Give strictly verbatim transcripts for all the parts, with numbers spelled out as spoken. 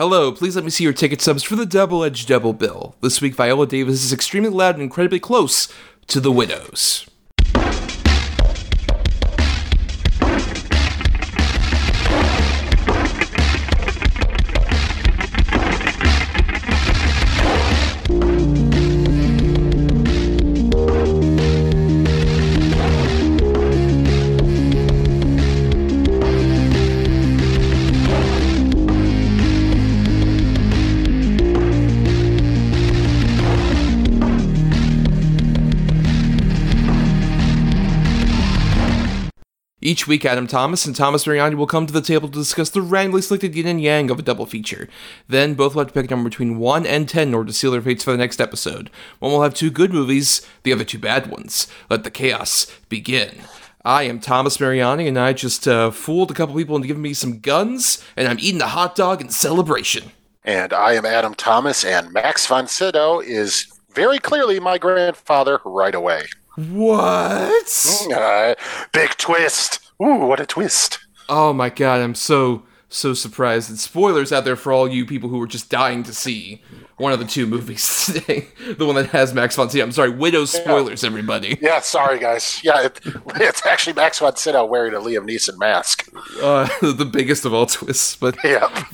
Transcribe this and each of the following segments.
Hello, please let me see your ticket subs for the Double Edged Double Bill. This week, Viola Davis is extremely loud and incredibly close to the Widows. Each week, Adam Thomas and Thomas Mariani will come to the table to discuss the randomly selected yin and yang of a double feature. Then, both will have to pick a number between one and ten in order to seal their fates for the next episode. One will have two good movies, the other two bad ones. Let the chaos begin. I am Thomas Mariani, and I just uh, fooled a couple people into giving me some guns, and I'm eating a hot dog in celebration. And I am Adam Thomas, and Max von Sydow is very clearly my grandfather right away. What? Uh, big twist. Ooh, what a twist. Oh my god, I'm so, so surprised. And spoilers out there for all you people who were just dying to see one of the two movies today. The one that has Max von Sydow. I'm sorry, Widows spoilers, yeah. Everybody. Yeah, sorry guys. Yeah, it, it's actually Max von Sydow wearing a Liam Neeson mask. Uh, the biggest of all twists. But yeah.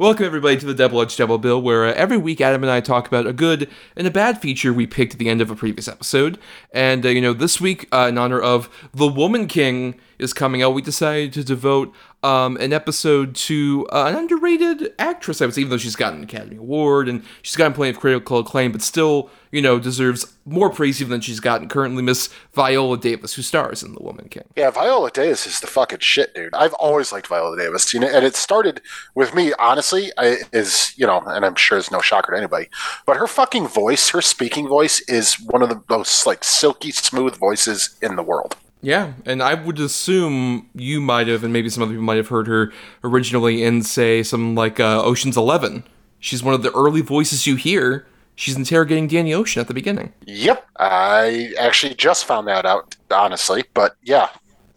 Welcome everybody to the Double Edged Double Bill, where uh, every week Adam and I talk about a good and a bad feature we picked at the end of a previous episode. And, uh, you know, this week, uh, in honor of The Woman King is coming out, we decided to devote um, an episode to uh, an underrated actress, I would say, even though she's gotten an Academy Award and she's gotten plenty of critical acclaim, but still, you know, deserves more praise even than she's gotten currently, Miss Viola Davis, who stars in The Woman King. Yeah, Viola Davis is the fucking shit, dude. I've always liked Viola Davis, you know, and it started with me, honestly, I, is, you know, and I'm sure it's no shocker to anybody, but her fucking voice, her speaking voice is one of the most, like, silky, smooth voices in the world. Yeah, and I would assume you might have, and maybe some other people might have heard her originally in, say, some like uh, Ocean's Eleven. She's one of the early voices you hear. She's interrogating Danny Ocean at the beginning. Yep, I actually just found that out, honestly, but yeah,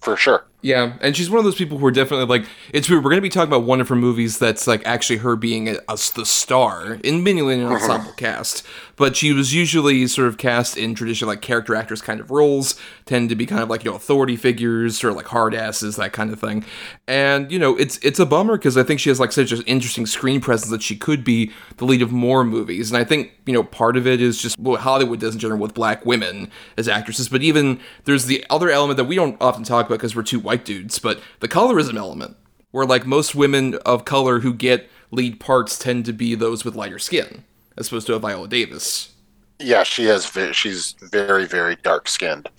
for sure. Yeah, and she's one of those people who are definitely like, it's weird, we're going to be talking about one of her movies that's like actually her being a, a, the star, in mainly an ensemble cast, but she was usually sort of cast in traditional like character actress kind of roles, tend to be kind of like, you know, authority figures or like hard asses, that kind of thing. And, you know, it's it's a bummer because I think she has like such an interesting screen presence that she could be the lead of more movies. And I think, you know, part of it is just what Hollywood does in general with black women as actresses, but even there's the other element that we don't often talk about because we're too white White dudes, but the colorism element, where like most women of color who get lead parts tend to be those with lighter skin, as opposed to a Viola Davis. Yeah, she has. She's very, very dark skinned.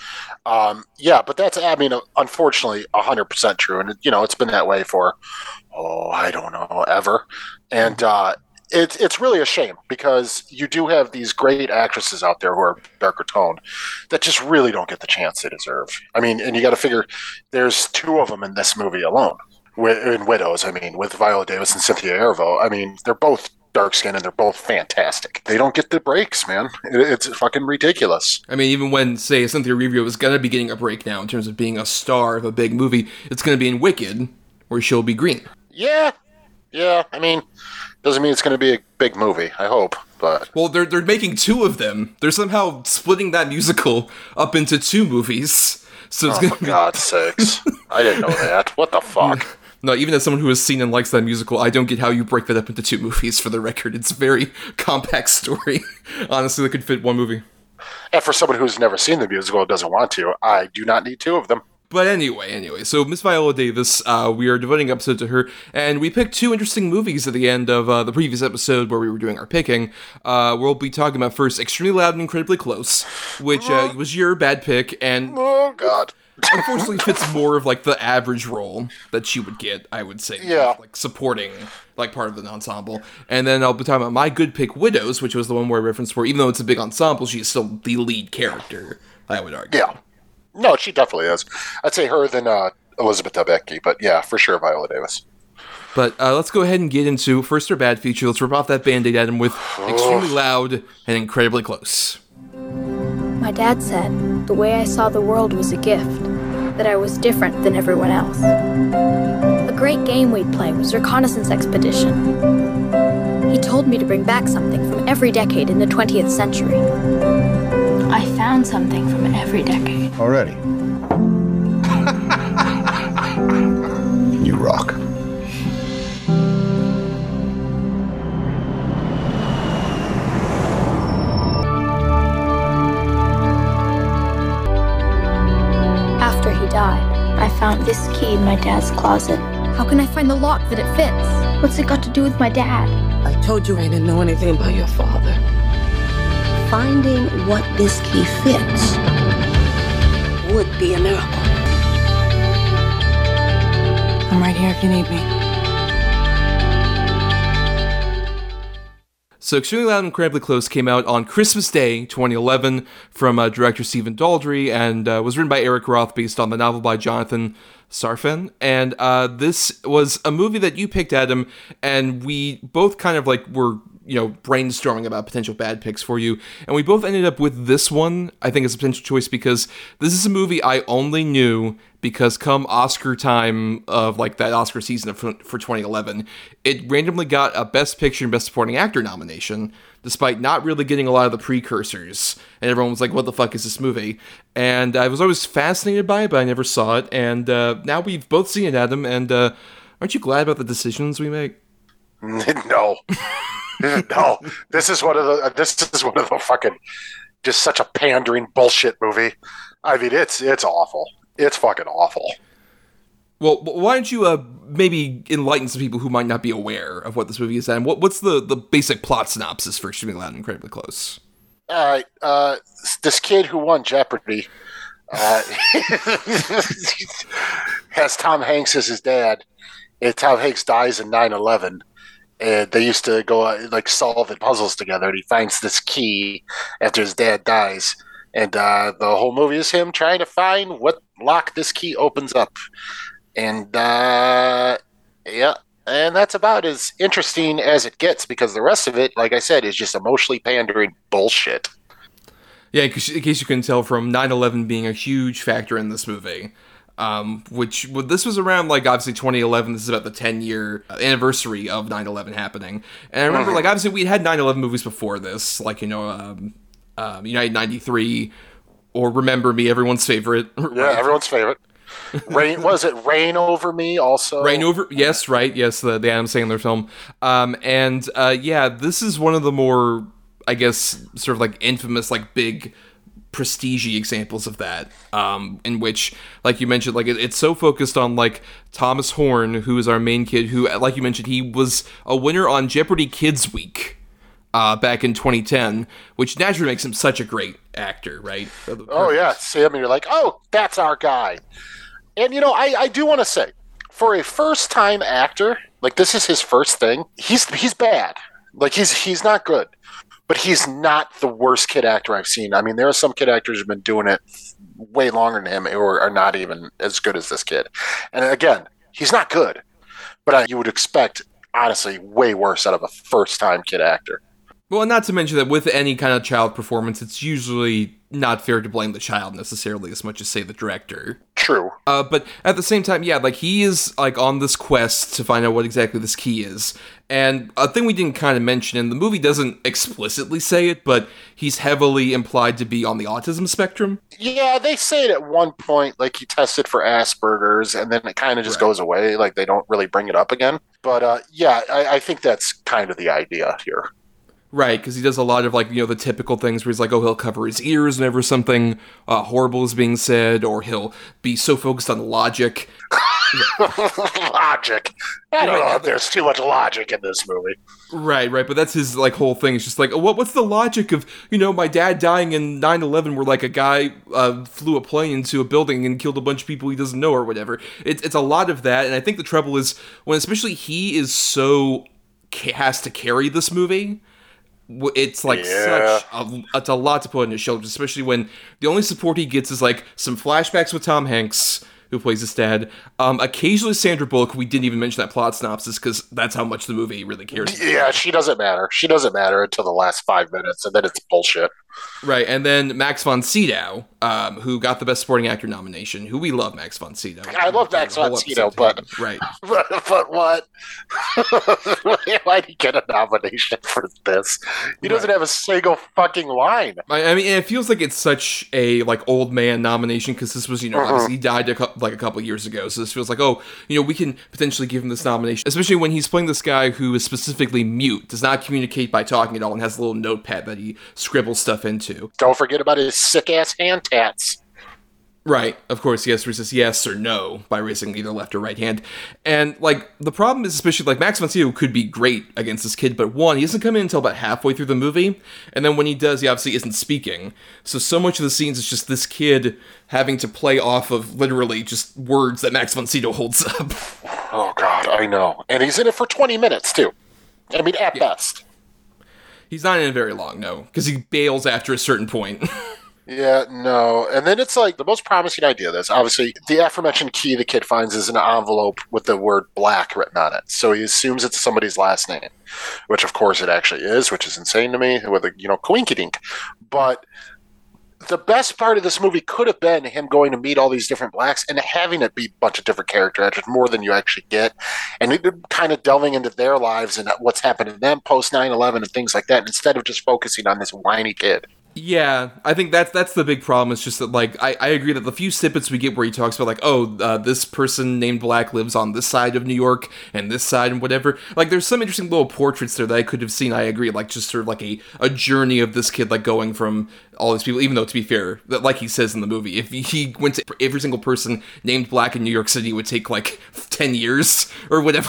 Um, yeah, but that's, I mean, unfortunately, a hundred percent true, and you know, it's been that way for oh, I don't know, ever, and uh, it's it's really a shame because you do have these great actresses out there who are darker toned that just really don't get the chance they deserve. I mean, and you got to figure there's two of them in this movie alone, in Widows. I mean, with Viola Davis and Cynthia Erivo. I mean, they're both dark skinned and they're both fantastic. They don't get the breaks, man. It's fucking ridiculous. I mean, even when, say, Cynthia Erivo is going to be getting a break now in terms of being a star of a big movie, it's going to be in Wicked, where she'll be green. Yeah. Yeah, I mean, doesn't mean it's going to be a big movie, I hope, but... Well, they're they're making two of them. They're somehow splitting that musical up into two movies. So it's oh, gonna for be... God's sakes. I didn't know that. What the fuck? No, even as someone who has seen and likes that musical, I don't get how you break that up into two movies, for the record. It's a very compact story. Honestly, that could fit one movie. And for someone who's never seen the musical and doesn't want to, I do not need two of them. But anyway, anyway, so Miss Viola Davis, uh, we are devoting an episode to her, and we picked two interesting movies at the end of uh, the previous episode where we were doing our picking. Uh, we'll be talking about first Extremely Loud and Incredibly Close, which uh, was your bad pick, and oh god, unfortunately fits more of like the average role that she would get, I would say, yeah, like supporting, like part of an ensemble. And then I'll be talking about my good pick, Widows, which was the one where I referenced where even though it's a big ensemble, she's still the lead character, I would argue. Yeah. No, she definitely is. I'd say her than uh, Elizabeth Debicki, but yeah, for sure Viola Davis. But uh, let's go ahead and get into first or bad feature. Let's rip off that Band-Aid, Adam, with Extremely Loud and Incredibly Close. My dad said the way I saw the world was a gift, that I was different than everyone else. great game we'd play was Reconnaissance Expedition. He told me to bring back something from every decade in the twentieth century. I found something from every decade. Already? You rock. I found this key in my dad's closet. How can I find the lock that it fits? What's it got to do with my dad? I told you I didn't know anything about your father. Finding what this key fits would be a miracle. I'm right here if you need me. So Extremely Loud and Incredibly Close came out on Christmas Day twenty eleven from uh, director Stephen Daldry and uh, was written by Eric Roth based on the novel by Jonathan Safran. And uh, this was a movie that you picked, Adam, and we both kind of like were, you know, brainstorming about potential bad picks for you. And we both ended up with this one, I think, as a potential choice because this is a movie I only knew because come Oscar time of like that Oscar season for twenty eleven, it randomly got a Best Picture and Best Supporting Actor nomination, despite not really getting a lot of the precursors. And everyone was like, what the fuck is this movie? And I was always fascinated by it, but I never saw it. And uh, now we've both seen it, Adam, and uh, aren't you glad about the decisions we make? No. No. This is one of the, this is one of the fucking, just such a pandering bullshit movie. I mean, it's, it's awful. It's fucking awful. Well, why don't you uh, maybe enlighten some people who might not be aware of what this movie is, and what, what's the, the basic plot synopsis for Extremely Loud and Incredibly Close? All right. Uh, this kid who won Jeopardy uh, has Tom Hanks as his dad, and Tom Hanks dies in nine eleven. And they used to go uh, like solving puzzles together, and he finds this key after his dad dies. And uh, the whole movie is him trying to find what lock this key opens up. And, uh, yeah, and that's about as interesting as it gets because the rest of it, like I said, is just emotionally pandering bullshit. Yeah, in case you couldn't tell from nine eleven being a huge factor in this movie, um, which well, this was around, like, obviously twenty eleven. This is about the ten-year anniversary of nine eleven happening. And I remember, mm-hmm. like, obviously we had nine eleven movies before this, like, you know, um, um, United ninety-three or Remember Me, everyone's favorite. Yeah, everyone's favorite. Rain, was it Rain Over Me also? Rain Over, yes, right, yes, the, the Adam Sandler film. Um, and, uh, yeah, this is one of the more, I guess, sort of, like, infamous, like, big prestige-y examples of that, um, in which, like you mentioned, like, it, it's so focused on, like, Thomas Horn, who is our main kid, who, like you mentioned, he was a winner on Jeopardy Kids Week. Uh, back in twenty ten, which naturally makes him such a great actor, right? Oh, yeah. See him and you're like, oh, that's our guy. And, you know, I, I do want to say, for a first-time actor, like, this is his first thing, he's he's bad. Like, he's he's not good. But he's not the worst kid actor I've seen. I mean, there are some kid actors who have been doing it way longer than him or are not even as good as this kid. And, again, he's not good. But uh, you would expect, honestly, way worse out of a first-time kid actor. Well, and not to mention that with any kind of child performance, it's usually not fair to blame the child necessarily as much as, say, the director. True. Uh, but at the same time, yeah, like, he is, like, on this quest to find out what exactly this key is. And a thing we didn't kind of mention, and the movie doesn't explicitly say it, but he's heavily implied to be on the autism spectrum. Yeah, they say it at one point, like, he tested for Asperger's, and then it kind of just right. goes away. Like, they don't really bring it up again. But, uh, yeah, I, I think that's kind of the idea here. Right, because he does a lot of, like, you know, the typical things where he's like, oh, he'll cover his ears whenever something uh, horrible is being said, or he'll be so focused on logic. Logic. I don't right. know if there's too much logic in this movie. Right, right, but that's his, like, whole thing. It's just like, oh, what? what's the logic of, you know, my dad dying in nine eleven where, like, a guy uh, flew a plane into a building and killed a bunch of people he doesn't know or whatever. It, it's a lot of that, and I think the trouble is when especially he is so, has to carry this movie. It's like yeah. such a, it's a lot to put on his shoulders, especially when the only support he gets is like some flashbacks with Tom Hanks, who plays his dad. Um, occasionally Sandra Bullock. We didn't even mention that plot synopsis because that's how much the movie really cares. Yeah, she doesn't matter. She doesn't matter until the last five minutes, and then it's bullshit. Right, and then Max von Sydow, um, who got the Best Supporting Actor nomination, who we love Max von Sydow. I love Max von Sydow, but... Right. But, but what? Why'd he get a nomination for this? He doesn't right. have a single fucking line. I, I mean, it feels like it's such a, like, old man nomination, because this was, you know, mm-hmm. obviously he died, a co- like, a couple years ago, so this feels like, oh, you know, we can potentially give him this nomination, especially when he's playing this guy who is specifically mute, does not communicate by talking at all, and has a little notepad that he scribbles stuff into. Don't forget about his sick-ass hand tats. Right. Of course, he has to resist yes or no by raising either left or right hand. And, like, the problem is, especially, like, Max von Sydow could be great against this kid, but one, he doesn't come in until about halfway through the movie, and then when he does, he obviously isn't speaking. So, so much of the scenes is just this kid having to play off of, literally, just words that Max von Sydow holds up. Oh, God, I know. And he's in it for twenty minutes, too. I mean, at yeah. best. He's not in it very long, no, because he bails after a certain point. Yeah, no. And then it's like the most promising idea of this. Obviously, the aforementioned key the kid finds is an envelope with the word black written on it. So he assumes it's somebody's last name, which of course it actually is, which is insane to me, with a, you know, coinkydink. But the best part of this movie could have been him going to meet all these different blacks and having it be a bunch of different character actors, more than you actually get. And kind of delving into their lives and what's happened to them post nine eleven and things like that, instead of just focusing on this whiny kid. Yeah, I think that's that's the big problem. It's just that, like, I, I agree that the few snippets we get where he talks about, like, oh, uh, this person named Black lives on this side of New York and this side and whatever. Like, there's some interesting little portraits there that I could have seen, I agree. Like, just sort of like a, a journey of this kid, like, going from all these people, even though, to be fair, that, like he says in the movie, if he went to every single person named Black in New York City, it would take, like, ten years or whatever.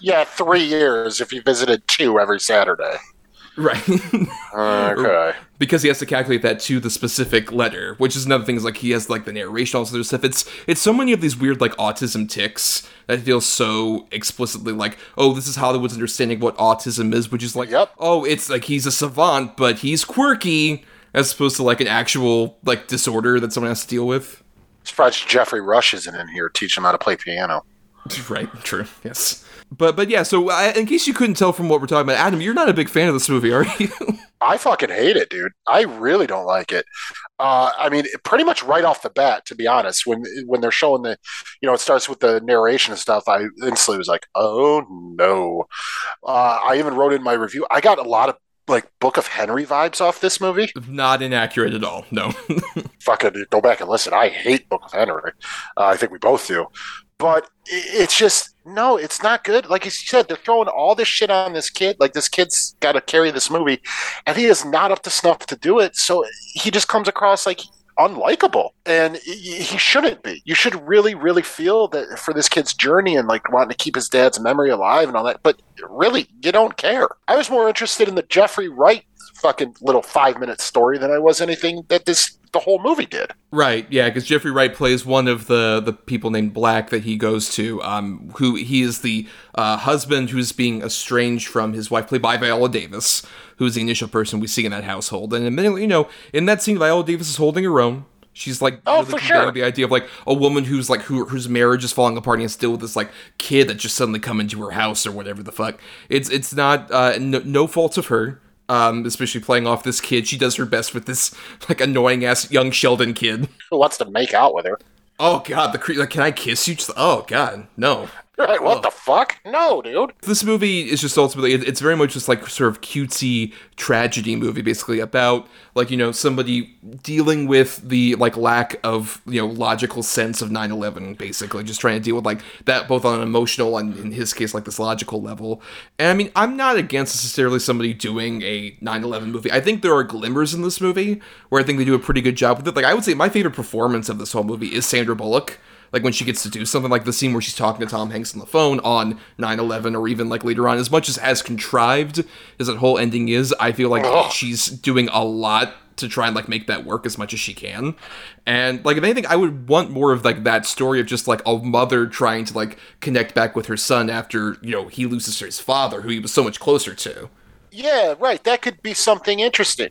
Yeah, three years if you visited two every Saturday. Right. Okay. Because he has to calculate that to the specific letter, which is another thing. Is like he has like the narration, all this other stuff. It's it's so many of these weird like autism tics that feel so explicitly like, oh, this is Hollywood's understanding what autism is, which is like, yep. oh, it's like he's a savant, but he's quirky, as opposed to like an actual like disorder that someone has to deal with. I'm surprised Jeffrey Rush isn't in here teaching him how to play piano. Right. True. Yes. But but yeah, so I, in case you couldn't tell from what we're talking about, Adam, you're not a big fan of this movie, are you? I fucking hate it, dude. I really don't like it. Uh, I mean, pretty much right off the bat, to be honest, when when they're showing the, you know, it starts with the narration and stuff, I instantly was like, oh, no. Uh, I even wrote in my review, I got a lot of, like, Book of Henry vibes off this movie. Not inaccurate at all, no. Fucking go back and listen. I hate Book of Henry. Uh, I think we both do. But it's just, no, it's not good. Like you said, they're throwing all this shit on this kid. Like, this kid's got to carry this movie, and he is not up to snuff to do it. So he just comes across, like, unlikable. And he shouldn't be. You should really, really feel that for this kid's journey and, like, wanting to keep his dad's memory alive and all that. But really, you don't care. I was more interested in the Jeffrey Wright fucking little five-minute story than I was anything that this the whole movie did. Right, yeah, because Jeffrey Wright plays one of the, the people named Black that he goes to, um, who he is the uh, husband who's being estranged from his wife, played by Viola Davis, who's the initial person we see in that household. And admittedly, you know, in that scene, Viola Davis is holding her own. She's like, oh, really for sure. The idea of like a woman who's like who, whose marriage is falling apart and is still with this like kid that just suddenly come into her house or whatever the fuck. It's it's not uh, no, no fault of her. Um, especially playing off this kid. She does her best with this, like, annoying-ass young Sheldon kid. Who wants to make out with her? Oh, God, the cre- like, can I kiss you? Just, oh, God, no. Right, what oh. the fuck? No, dude. This movie is just ultimately, it, it's very much just, like, sort of cutesy tragedy movie, basically, about, like, you know, somebody dealing with the, like, lack of, you know, logical sense of nine eleven, basically. Just trying to deal with, like, that both on an emotional and, in his case, like, this logical level. And, I mean, I'm not against necessarily somebody doing a nine eleven movie. I think there are glimmers in this movie where I think they do a pretty good job with it. Like, I would say my favorite performance of this whole movie is Sandra Bullock. Like, when she gets to do something, like the scene where she's talking to Tom Hanks on the phone on nine eleven, or even, like, later on, as much as as contrived as that whole ending is, I feel like Ugh. she's doing a lot to try and, like, make that work as much as she can. And, like, if anything, I would want more of, like, that story of just, like, a mother trying to, like, connect back with her son after, you know, he loses his father, who he was so much closer to. Yeah, right. That could be something interesting.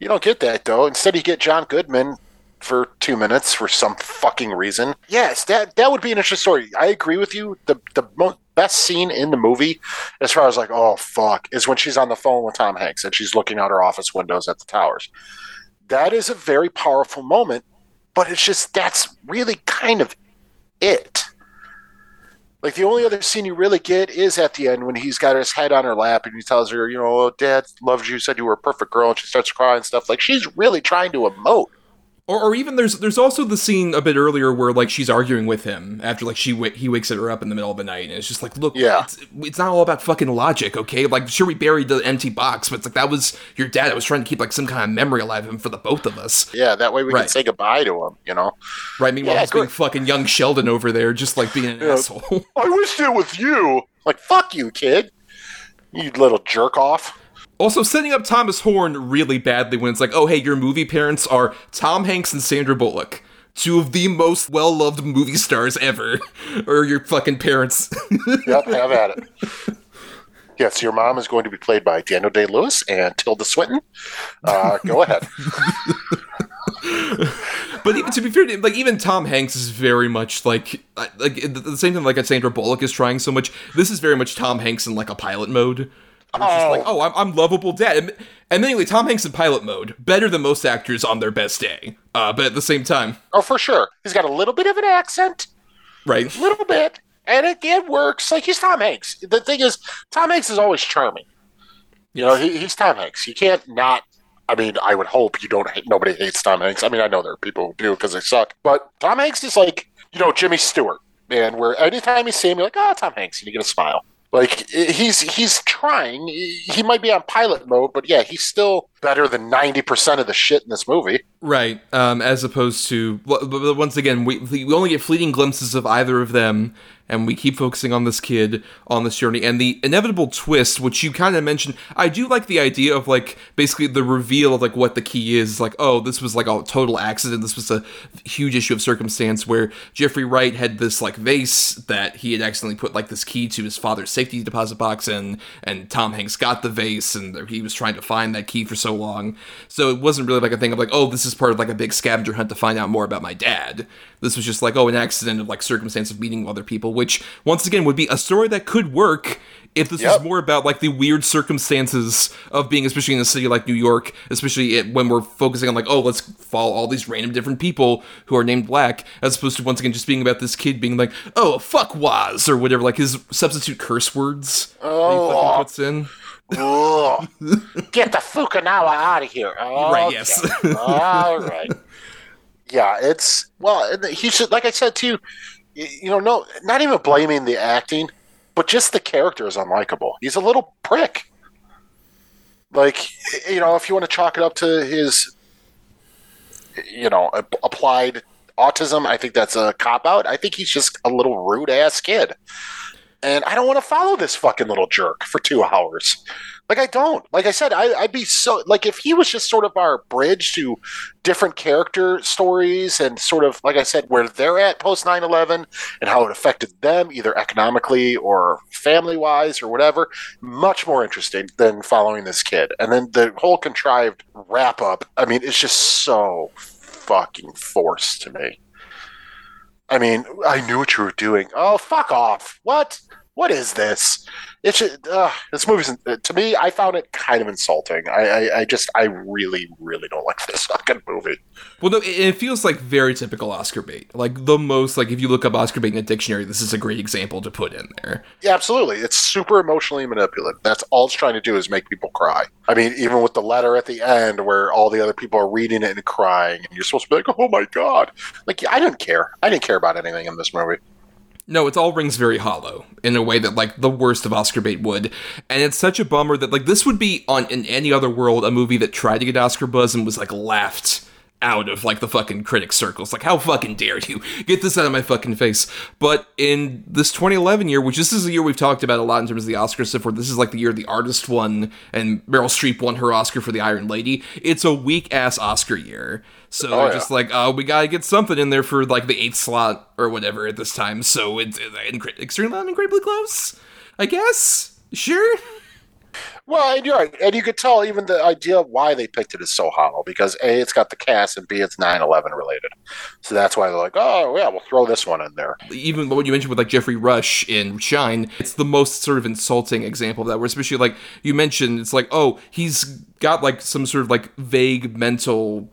You don't get that, though. Instead, you get John Goodman for two minutes for some fucking reason. Yes, that that would be an interesting story. I agree with you. The the most best scene in the movie, as far as like, oh, fuck, is when she's on the phone with Tom Hanks and she's looking out her office windows at the towers. That is a very powerful moment, but it's just, that's really kind of it. Like, the only other scene you really get is at the end when he's got his head on her lap and he tells her, you know, oh, Dad loves you, said you were a perfect girl, and she starts crying and stuff. Like, she's really trying to emote. Or, or even there's there's also the scene a bit earlier where, like, she's arguing with him after, like, she w- he wakes her up in the middle of the night, and it's just like, look, yeah. it's, it's not all about fucking logic, okay? Like, sure, we buried the empty box, but it's like, that was your dad. I was trying to keep, like, some kind of memory alive of him for the both of us. Yeah, that way we right. can say goodbye to him, you know? Right, meanwhile, yeah, it's being fucking young Sheldon over there just, like, being an yeah. asshole. I wish it was you! Like, fuck you, kid! You little jerk-off. Also, setting up Thomas Horn really badly when it's like, oh, hey, your movie parents are Tom Hanks and Sandra Bullock, two of the most well-loved movie stars ever, or your fucking parents. Yep, have at it. Yes, your mom is going to be played by Daniel Day-Lewis and Tilda Swinton. Uh, go ahead. But even to be fair, like, even Tom Hanks is very much like, like the same thing like Sandra Bullock is trying so much. This is very much Tom Hanks in like a pilot mode. It's just like, oh, I'm, I'm lovable dad. Admittedly, Tom Hanks in pilot mode, better than most actors on their best day. Uh, but at the same time. Oh, for sure. He's got a little bit of an accent. Right. A little bit. And it, it works. Like, he's Tom Hanks. The thing is, Tom Hanks is always charming. You know, he, he's Tom Hanks. You can't not. I mean, I would hope you don't hate, nobody hates Tom Hanks. I mean, I know there are people who do because they suck. But Tom Hanks is like, you know, Jimmy Stewart. And where anytime you see him, you're like, oh, Tom Hanks. And you get a smile. Like, he's he's trying. He might be on pilot mode, but yeah, he's still better than ninety percent of the shit in this movie. Right, um, as opposed to, once again, we, we only get fleeting glimpses of either of them, and we keep focusing on this kid on this journey, and the inevitable twist, which you kind of mentioned. I do like the idea of, like, basically the reveal of, like, what the key is. Like, oh, this was, like, a total accident. This was a huge issue of circumstance where Jeffrey Wright had this, like, vase that he had accidentally put, like, this key to his father's safety deposit box in, and Tom Hanks got the vase, and he was trying to find that key for so long. So it wasn't really, like, a thing of, like, oh, this is part of, like, a big scavenger hunt to find out more about my dad. This was just, like, oh, an accident of, like, circumstance of meeting other people, which, once again, would be a story that could work if this yep. was more about, like, the weird circumstances of being, especially in a city like New York, especially it, when we're focusing on, like, oh, let's follow all these random different people who are named Black, as opposed to, once again, just being about this kid being like, oh, fuck was, or whatever, like, his substitute curse words oh. that he fucking puts in. Oh. Get the Fukunawa out of here. Oh, right, yes. Okay. All right. Yeah, it's, well, he should, like I said, too, you know, no, not even blaming the acting, but just the character is unlikable. He's a little prick. Like, you know, if you want to chalk it up to his, you know, applied autism, I think that's a cop-out. I think he's just a little rude-ass kid. And I don't want to follow this fucking little jerk for two hours. Like, I don't. Like I said, I, I'd be so... Like, if he was just sort of our bridge to different character stories and sort of, like I said, where they're at post nine eleven and how it affected them, either economically or family-wise or whatever, much more interesting than following this kid. And then the whole contrived wrap-up, I mean, it's just so fucking forced to me. I mean, I knew what you were doing. Oh, fuck off. What? What is this? It's just, uh, this movie's, to me, I found it kind of insulting. I, I, I just, I really, really don't like this fucking movie. Well, no, it, it feels like very typical Oscar bait. Like, the most, like, if you look up Oscar bait in a dictionary, this is a great example to put in there. Yeah, absolutely. It's super emotionally manipulative. That's all it's trying to do is make people cry. I mean, even with the letter at the end where all the other people are reading it and crying, and you're supposed to be like, oh my God. Like, I didn't care. I didn't care about anything in this movie. No, it all rings very hollow in a way that, like, the worst of Oscar bait would. And it's such a bummer that, like, this would be, on in any other world, a movie that tried to get Oscar buzz and was, like, laughed out of, like, the fucking critic circles. Like, how fucking dare you? Get this out of my fucking face. But in this twenty eleven year, which this is a year we've talked about a lot in terms of the Oscar stuff, where this is, like, the year the artist won and Meryl Streep won her Oscar for The Iron Lady, it's a weak-ass Oscar year. So oh, yeah. just like, oh, we gotta get something in there for, like, the eighth slot or whatever at this time. So it's, it's incre- Extremely Loud and Incredibly Close, I guess? Sure? Well, and you're right. And you could tell even the idea of why they picked it is so hollow, because A, it's got the cast, and B, it's nine eleven related. So that's why they're like, oh, yeah, we'll throw this one in there. Even what you mentioned with like Jeffrey Rush in Shine, it's the most sort of insulting example of that, where especially like you mentioned, it's like, oh, he's got like some sort of like vague mental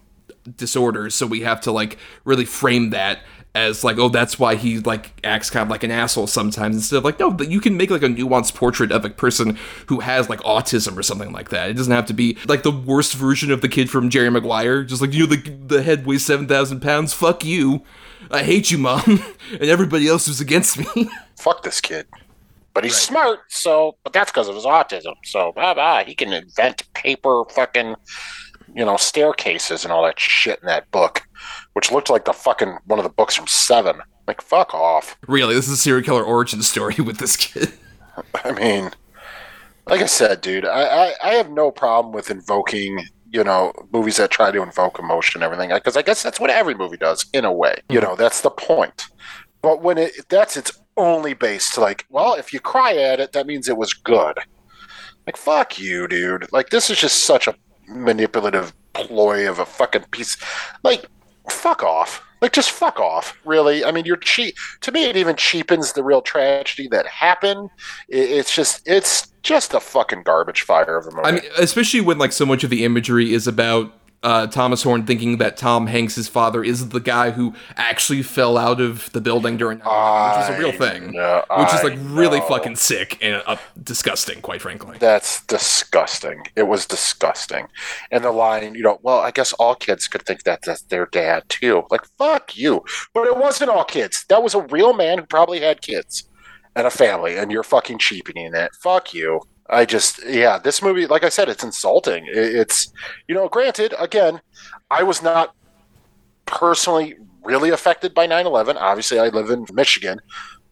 disorders, so we have to like really frame that as like, oh, that's why he like acts kind of like an asshole sometimes, instead of like, no, but you can make like a nuanced portrait of a person who has like autism or something like that. It doesn't have to be like the worst version of the kid from Jerry Maguire, just like, you know, the, the head weighs seven thousand pounds, fuck you, I hate you, mom, and everybody else who's against me. Fuck this kid. But he's right. Smart, so, but that's because of his autism, so bye-bye, he can invent paper fucking, you know, staircases and all that shit in that book, which looked like the fucking one of the books from Seven. Like, fuck off. Really, this is a serial killer origin story with this kid. I mean, like I said, dude, I, I, I have no problem with invoking, you know, movies that try to invoke emotion and everything, because I guess that's what every movie does, in a way. You know, that's the point. But when it that's its only base to like, well, if you cry at it, that means it was good. Like, fuck you, dude. Like, this is just such a manipulative ploy of a fucking piece. Like, fuck off. Like, just fuck off, really. I mean, you're cheap. To me, it even cheapens the real tragedy that happened. It's just, it's just a fucking garbage fire of a movie. I mean, especially when like so much of the imagery is about uh, Thomas Horn thinking that Tom Hanks' father is the guy who actually fell out of the building during, I which was a real thing, know, which is like I really know. Fucking sick and uh, disgusting, quite frankly. That's disgusting. It was disgusting. And the line, you know, well, I guess all kids could think that that's their dad too. Like, fuck you. But it wasn't all kids. That was a real man who probably had kids and a family, and you're fucking cheapening it. Fuck you. I just, yeah, this movie, like I said, it's insulting. It's, you know, granted, again, I was not personally really affected by nine eleven. Obviously, I live in Michigan.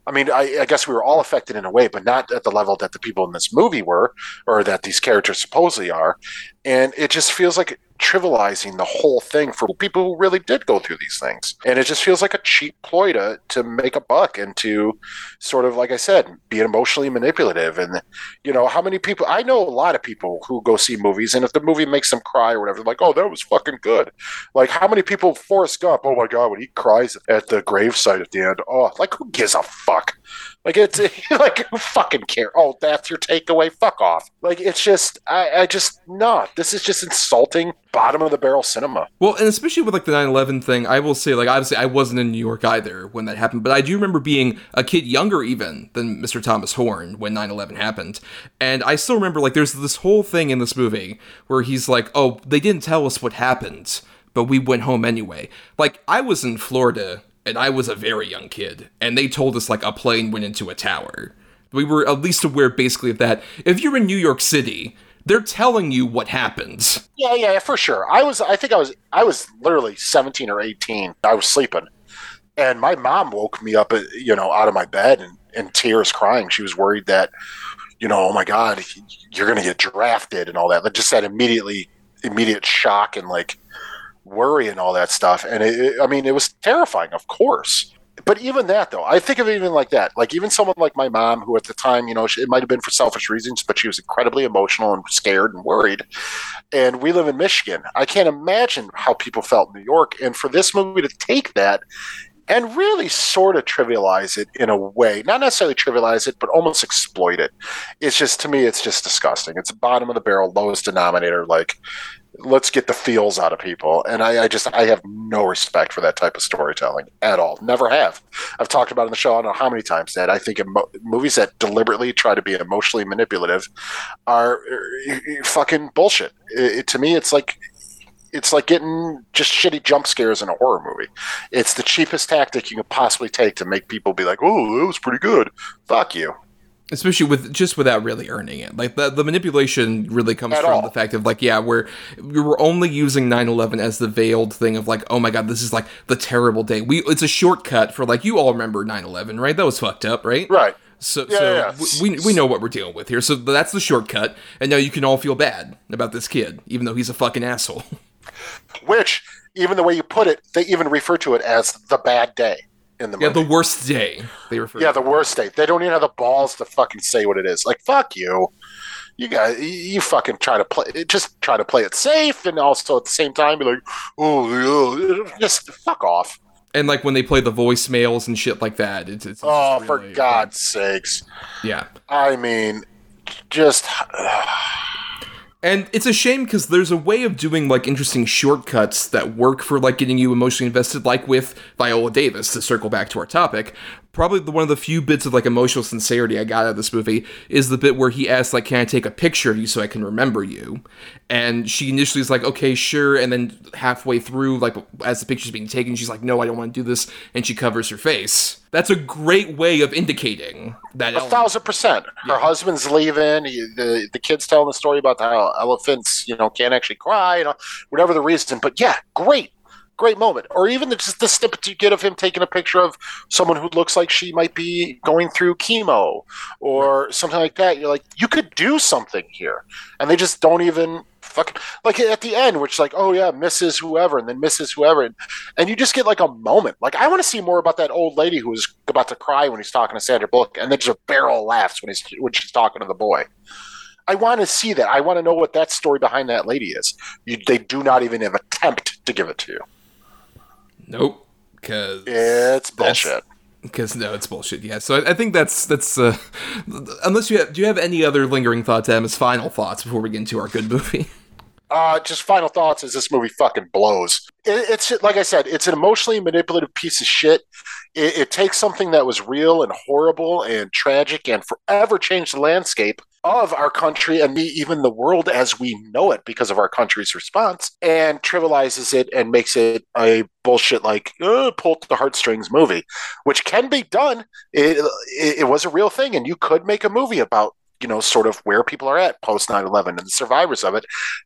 I mean, I, I guess we were all affected in a way, but not at the level that the people in this movie were, or that these characters supposedly are. And it just feels like trivializing the whole thing for people who really did go through these things. And it just feels like a cheap ploy to, to make a buck and to sort of, like I said, be emotionally manipulative. And, you know, how many people, I know a lot of people who go see movies, and if the movie makes them cry or whatever, like, oh, that was fucking good. Like, how many people, Forrest Gump, oh my God, when he cries at the gravesite at the end, oh, like, who gives a fuck? Like, it's like, who fucking care? Oh, that's your takeaway? Fuck off. Like, it's just, I, I just, no, nah, this is just insulting, bottom of the barrel cinema. Well, and especially with like the nine eleven thing, I will say, like, obviously I wasn't in New York either when that happened, but I do remember being a kid younger even than Mister Thomas Horn when nine eleven happened. And I still remember, like, there's this whole thing in this movie where he's like, oh, they didn't tell us what happened, but we went home anyway. Like, I was in Florida, and I was a very young kid, and they told us, like, a plane went into a tower. We were at least aware, basically, of that. If you're in New York City, they're telling you what happened. Yeah, yeah, for sure. I was, I think I was, I was literally seventeen or eighteen. I was sleeping, and my mom woke me up, you know, out of my bed and in tears, crying. She was worried that, you know, oh my God, you're going to get drafted and all that. But just that immediately, immediate shock and, like, worry and all that stuff. And it, it, I mean, it was terrifying, of course. But even that, though, I think of it even like that. Like, even someone like my mom, who at the time, you know, she, it might have been for selfish reasons, but she was incredibly emotional and scared and worried. And we live in Michigan. I can't imagine how people felt in New York. And for this movie to take that and really sort of trivialize it in a way, not necessarily trivialize it, but almost exploit it. It's just, to me, it's just disgusting. It's bottom of the barrel, lowest denominator, like, let's get the feels out of people. And I, I just, I have no respect for that type of storytelling at all. Never have. I've talked about it on the show, I don't know how many times, that I think emo- movies that deliberately try to be emotionally manipulative are fucking bullshit. It, it, to me, it's like, it's like getting just shitty jump scares in a horror movie. It's the cheapest tactic you can possibly take to make people be like, oh, that was pretty good. Fuck you. Especially with just without really earning it. Like, the, the manipulation really comes At from all. the fact of, like, yeah, we're, we were only using nine eleven as the veiled thing of, like, oh my God, this is, like, the terrible day. We It's a shortcut for, like, you all remember nine eleven, right? That was fucked up, right? Right. So, yeah, so yeah, yeah. We, we know what we're dealing with here. So that's the shortcut. And now you can all feel bad about this kid, even though he's a fucking asshole. Which, even the way you put it, they even refer to it as the bad day. In the yeah, movie. The worst day. They refer yeah, to the worst day. They don't even have the balls to fucking say what it is. Like, fuck you. you guys, you fucking try to play, just try to play it safe, and also at the same time be like, oh, just fuck off. And like when they play the voicemails and shit like that, it's, it's oh, really, for God's sakes! Yeah, I mean, just. And it's a shame because there's a way of doing like interesting shortcuts that work for like getting you emotionally invested, like with Viola Davis, to circle back to our topic. Probably the, one of the few bits of like emotional sincerity I got out of this movie is the bit where he asks like, can I take a picture of you so I can remember you? And she initially is like, okay, sure. And then halfway through, like as the picture's being taken, she's like, no, I don't want to do this. And she covers her face. That's a great way of indicating that. A thousand percent. Yeah. Her husband's leaving. He, the, the kid's telling the story about how elephants, you know, can't actually cry, you know, whatever the reason. But yeah, great, great moment. Or even the, just the snippet you get of him taking a picture of someone who looks like she might be going through chemo or right. something like that. You're like, you could do something here. And they just don't even fucking, like at the end, which is like, oh yeah, Missus Whoever, and then Missus Whoever, and, and you just get like a moment. Like I want to see more about that old lady who was about to cry when he's talking to Sandra Bullock, and then just a barrel laughs when he's when she's talking to the boy. I want to see that. I want to know what that story behind that lady is. You, they do not even have an attempt to give it to you. Nope, because it's bullshit. Because no, it's bullshit. Yeah, so I, I think that's that's. Uh, unless you have, do you have any other lingering thoughts, Adam? As final thoughts before we get into our good movie. Uh, just final thoughts is this movie fucking blows. It, it's like I said, it's an emotionally manipulative piece of shit. It, it takes something that was real and horrible and tragic and forever changed the landscape of our country and even the world as we know it because of our country's response, and trivializes it and makes it a bullshit like uh, pull the heartstrings movie, which can be done. It, it, it was a real thing, and you could make a movie about, you know, sort of where people are at post nine eleven and the survivors of it.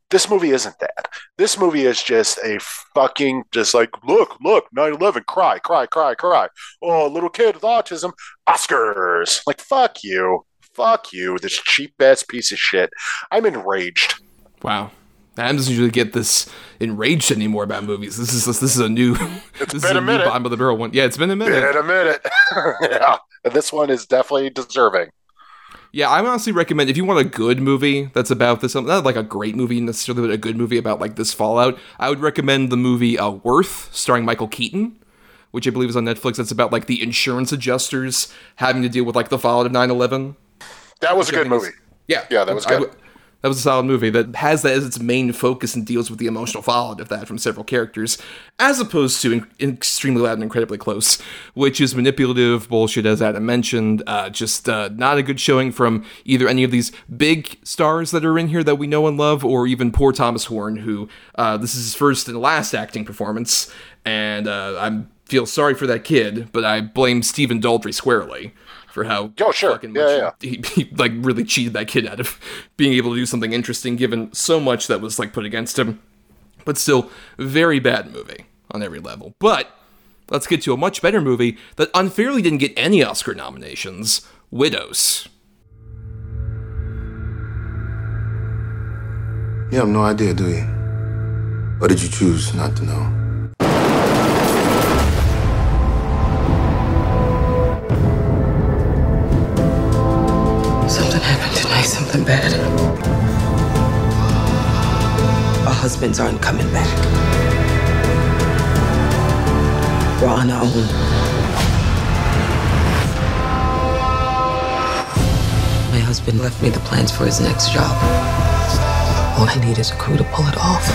This movie isn't that. This movie is just a fucking, just like, look, look, nine eleven, cry, cry, cry, cry. Oh, little kid with autism, Oscars. Like, fuck you. Fuck you. This cheap-ass piece of shit. I'm enraged. Wow. I doesn't usually get this enraged anymore about movies. This is this is a new, it's this been is a a new bottom of the barrel one. Yeah, it's been a minute. Been a minute. Yeah. And this one is definitely deserving. Yeah, I would honestly recommend, if you want a good movie that's about this, not like a great movie necessarily, but a good movie about like this fallout, I would recommend the movie uh, Worth, starring Michael Keaton, which I believe is on Netflix. That's about like the insurance adjusters having to deal with like the fallout of nine eleven. That was a good movie. Yeah. Yeah, that was good. I, I, that was a solid movie that has that as its main focus and deals with the emotional fallout of that from several characters, as opposed to in, in Extremely Loud and Incredibly Close, which is manipulative bullshit, as Adam mentioned. Uh, just uh, not a good showing from either any of these big stars that are in here that we know and love, or even poor Thomas Horn, who uh, this is his first and last acting performance, and uh, I feel sorry for that kid, but I blame Stephen Daldry squarely for how oh, sure. fucking yeah, yeah. He, he like really cheated that kid out of being able to do something interesting, given so much that was like put against him. But still, very bad movie on every level. But let's get to a much better movie that unfairly didn't get any Oscar nominations, Widows. You have no idea, do you? Or did you choose not to know? Something bad. Our husbands aren't coming back. We're on our own. My husband left me the plans for his next job. All I need is a crew to pull it off.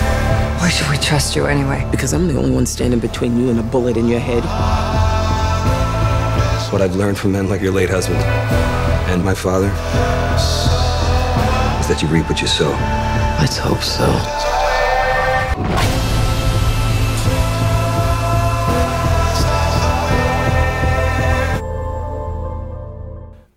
Why should we trust you anyway? Because I'm the only one standing between you and a bullet in your head. That's what I've learned from men like your late husband and my father. That you reap what you sow. Let's hope so.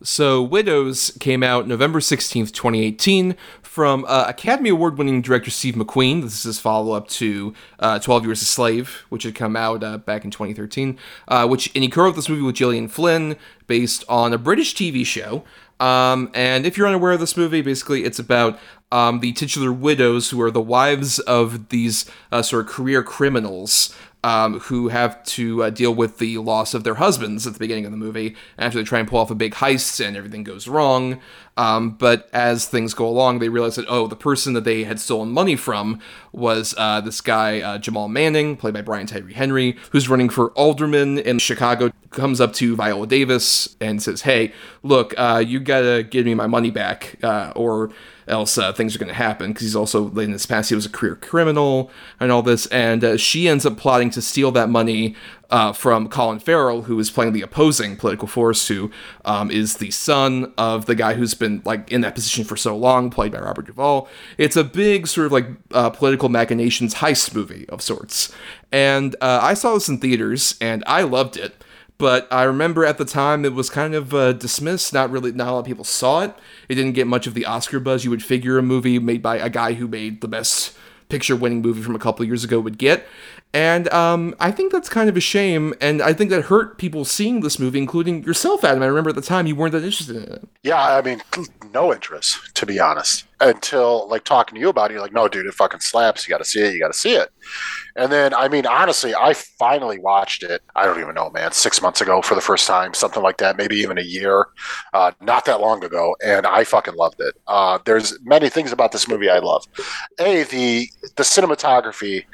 So, Widows came out November sixteenth, twenty eighteen, from uh, Academy Award-winning director Steve McQueen. This is his follow-up to uh, twelve Years a Slave, which had come out uh, back in twenty thirteen. Uh, which, and he co-wrote this movie with Gillian Flynn, based on a British T V show. Um, and if you're unaware of this movie, basically it's about um, the titular widows, who are the wives of these uh, sort of career criminals um, who have to uh, deal with the loss of their husbands at the beginning of the movie after they try and pull off a big heist and everything goes wrong. Um, but as things go along, they realize that, oh, the person that they had stolen money from was uh, this guy, uh, Jamal Manning, played by Brian Tyree Henry, who's running for alderman in Chicago, comes up to Viola Davis and says, hey, look, uh, you gotta give me my money back, uh, or else uh, things are going to happen, because he's also, in his past, he was a career criminal and all this, and uh, she ends up plotting to steal that money uh, from Colin Farrell, who is playing the opposing political force, who um, is the son of the guy who's been, like, in that position for so long, played by Robert Duvall. It's a big sort of, like, uh, political machinations heist movie of sorts, and uh, I saw this in theaters, and I loved it, but I remember at the time it was kind of uh, dismissed. Not really, not a lot of people saw it. It didn't get much of the Oscar buzz you would figure a movie made by a guy who made the best picture-winning movie from a couple years ago would get. And um, I think that's kind of a shame, and I think that hurt people seeing this movie, including yourself, Adam. I remember at the time you weren't that interested in it. Yeah, I mean, no interest, to be honest. Until, like, talking to you about it, you're like, no, dude, it fucking slaps. You got to see it. You got to see it. And then, I mean, honestly, I finally watched it, I don't even know, man, six months ago for the first time, something like that, maybe even a year, uh, not that long ago, and I fucking loved it. Uh, there's many things about this movie I love. A, the, the cinematography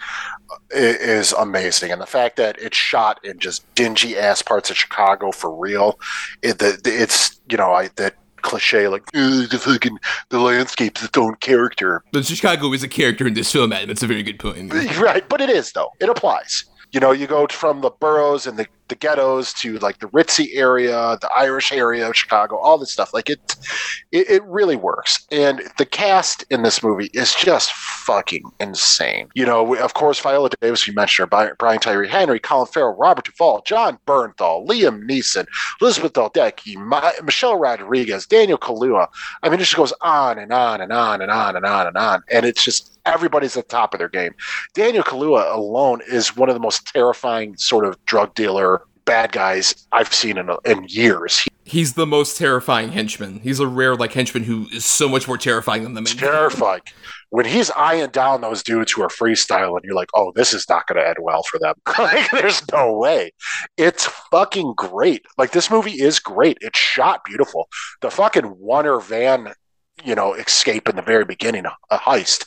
is amazing, and the fact that it's shot in just dingy-ass parts of Chicago for real, it, the, it's, you know, I that cliche, like, the fucking the landscape's its own character. But Chicago is a character in this film, Adam. It's a very good point. Right, but it is, though. It applies. You know, you go from the boroughs and the, the ghettos to, like, the ritzy area, the Irish area of Chicago, all this stuff. Like, it, it, it really works. And the cast in this movie is just fucking insane. You know, we, of course, Viola Davis, you mentioned her, Brian Tyree Henry, Colin Farrell, Robert Duvall, John Bernthal, Liam Neeson, Elizabeth Debicki, My, Michelle Rodriguez, Daniel Kaluuya. I mean, it just goes on and on and on and on and on and on. And it's just, everybody's at the top of their game. Daniel Kaluuya alone is one of the most terrifying sort of drug dealer bad guys I've seen in, in years. He- He's the most terrifying henchman. He's a rare, like, henchman who is so much more terrifying than the main. Terrifying. When he's eyeing down those dudes who are freestyling, you're like, oh, this is not going to end well for them. Like, there's no way. It's fucking great. Like, this movie is great. It's shot beautiful. The fucking Warner van, you know, escape in the very beginning, a heist,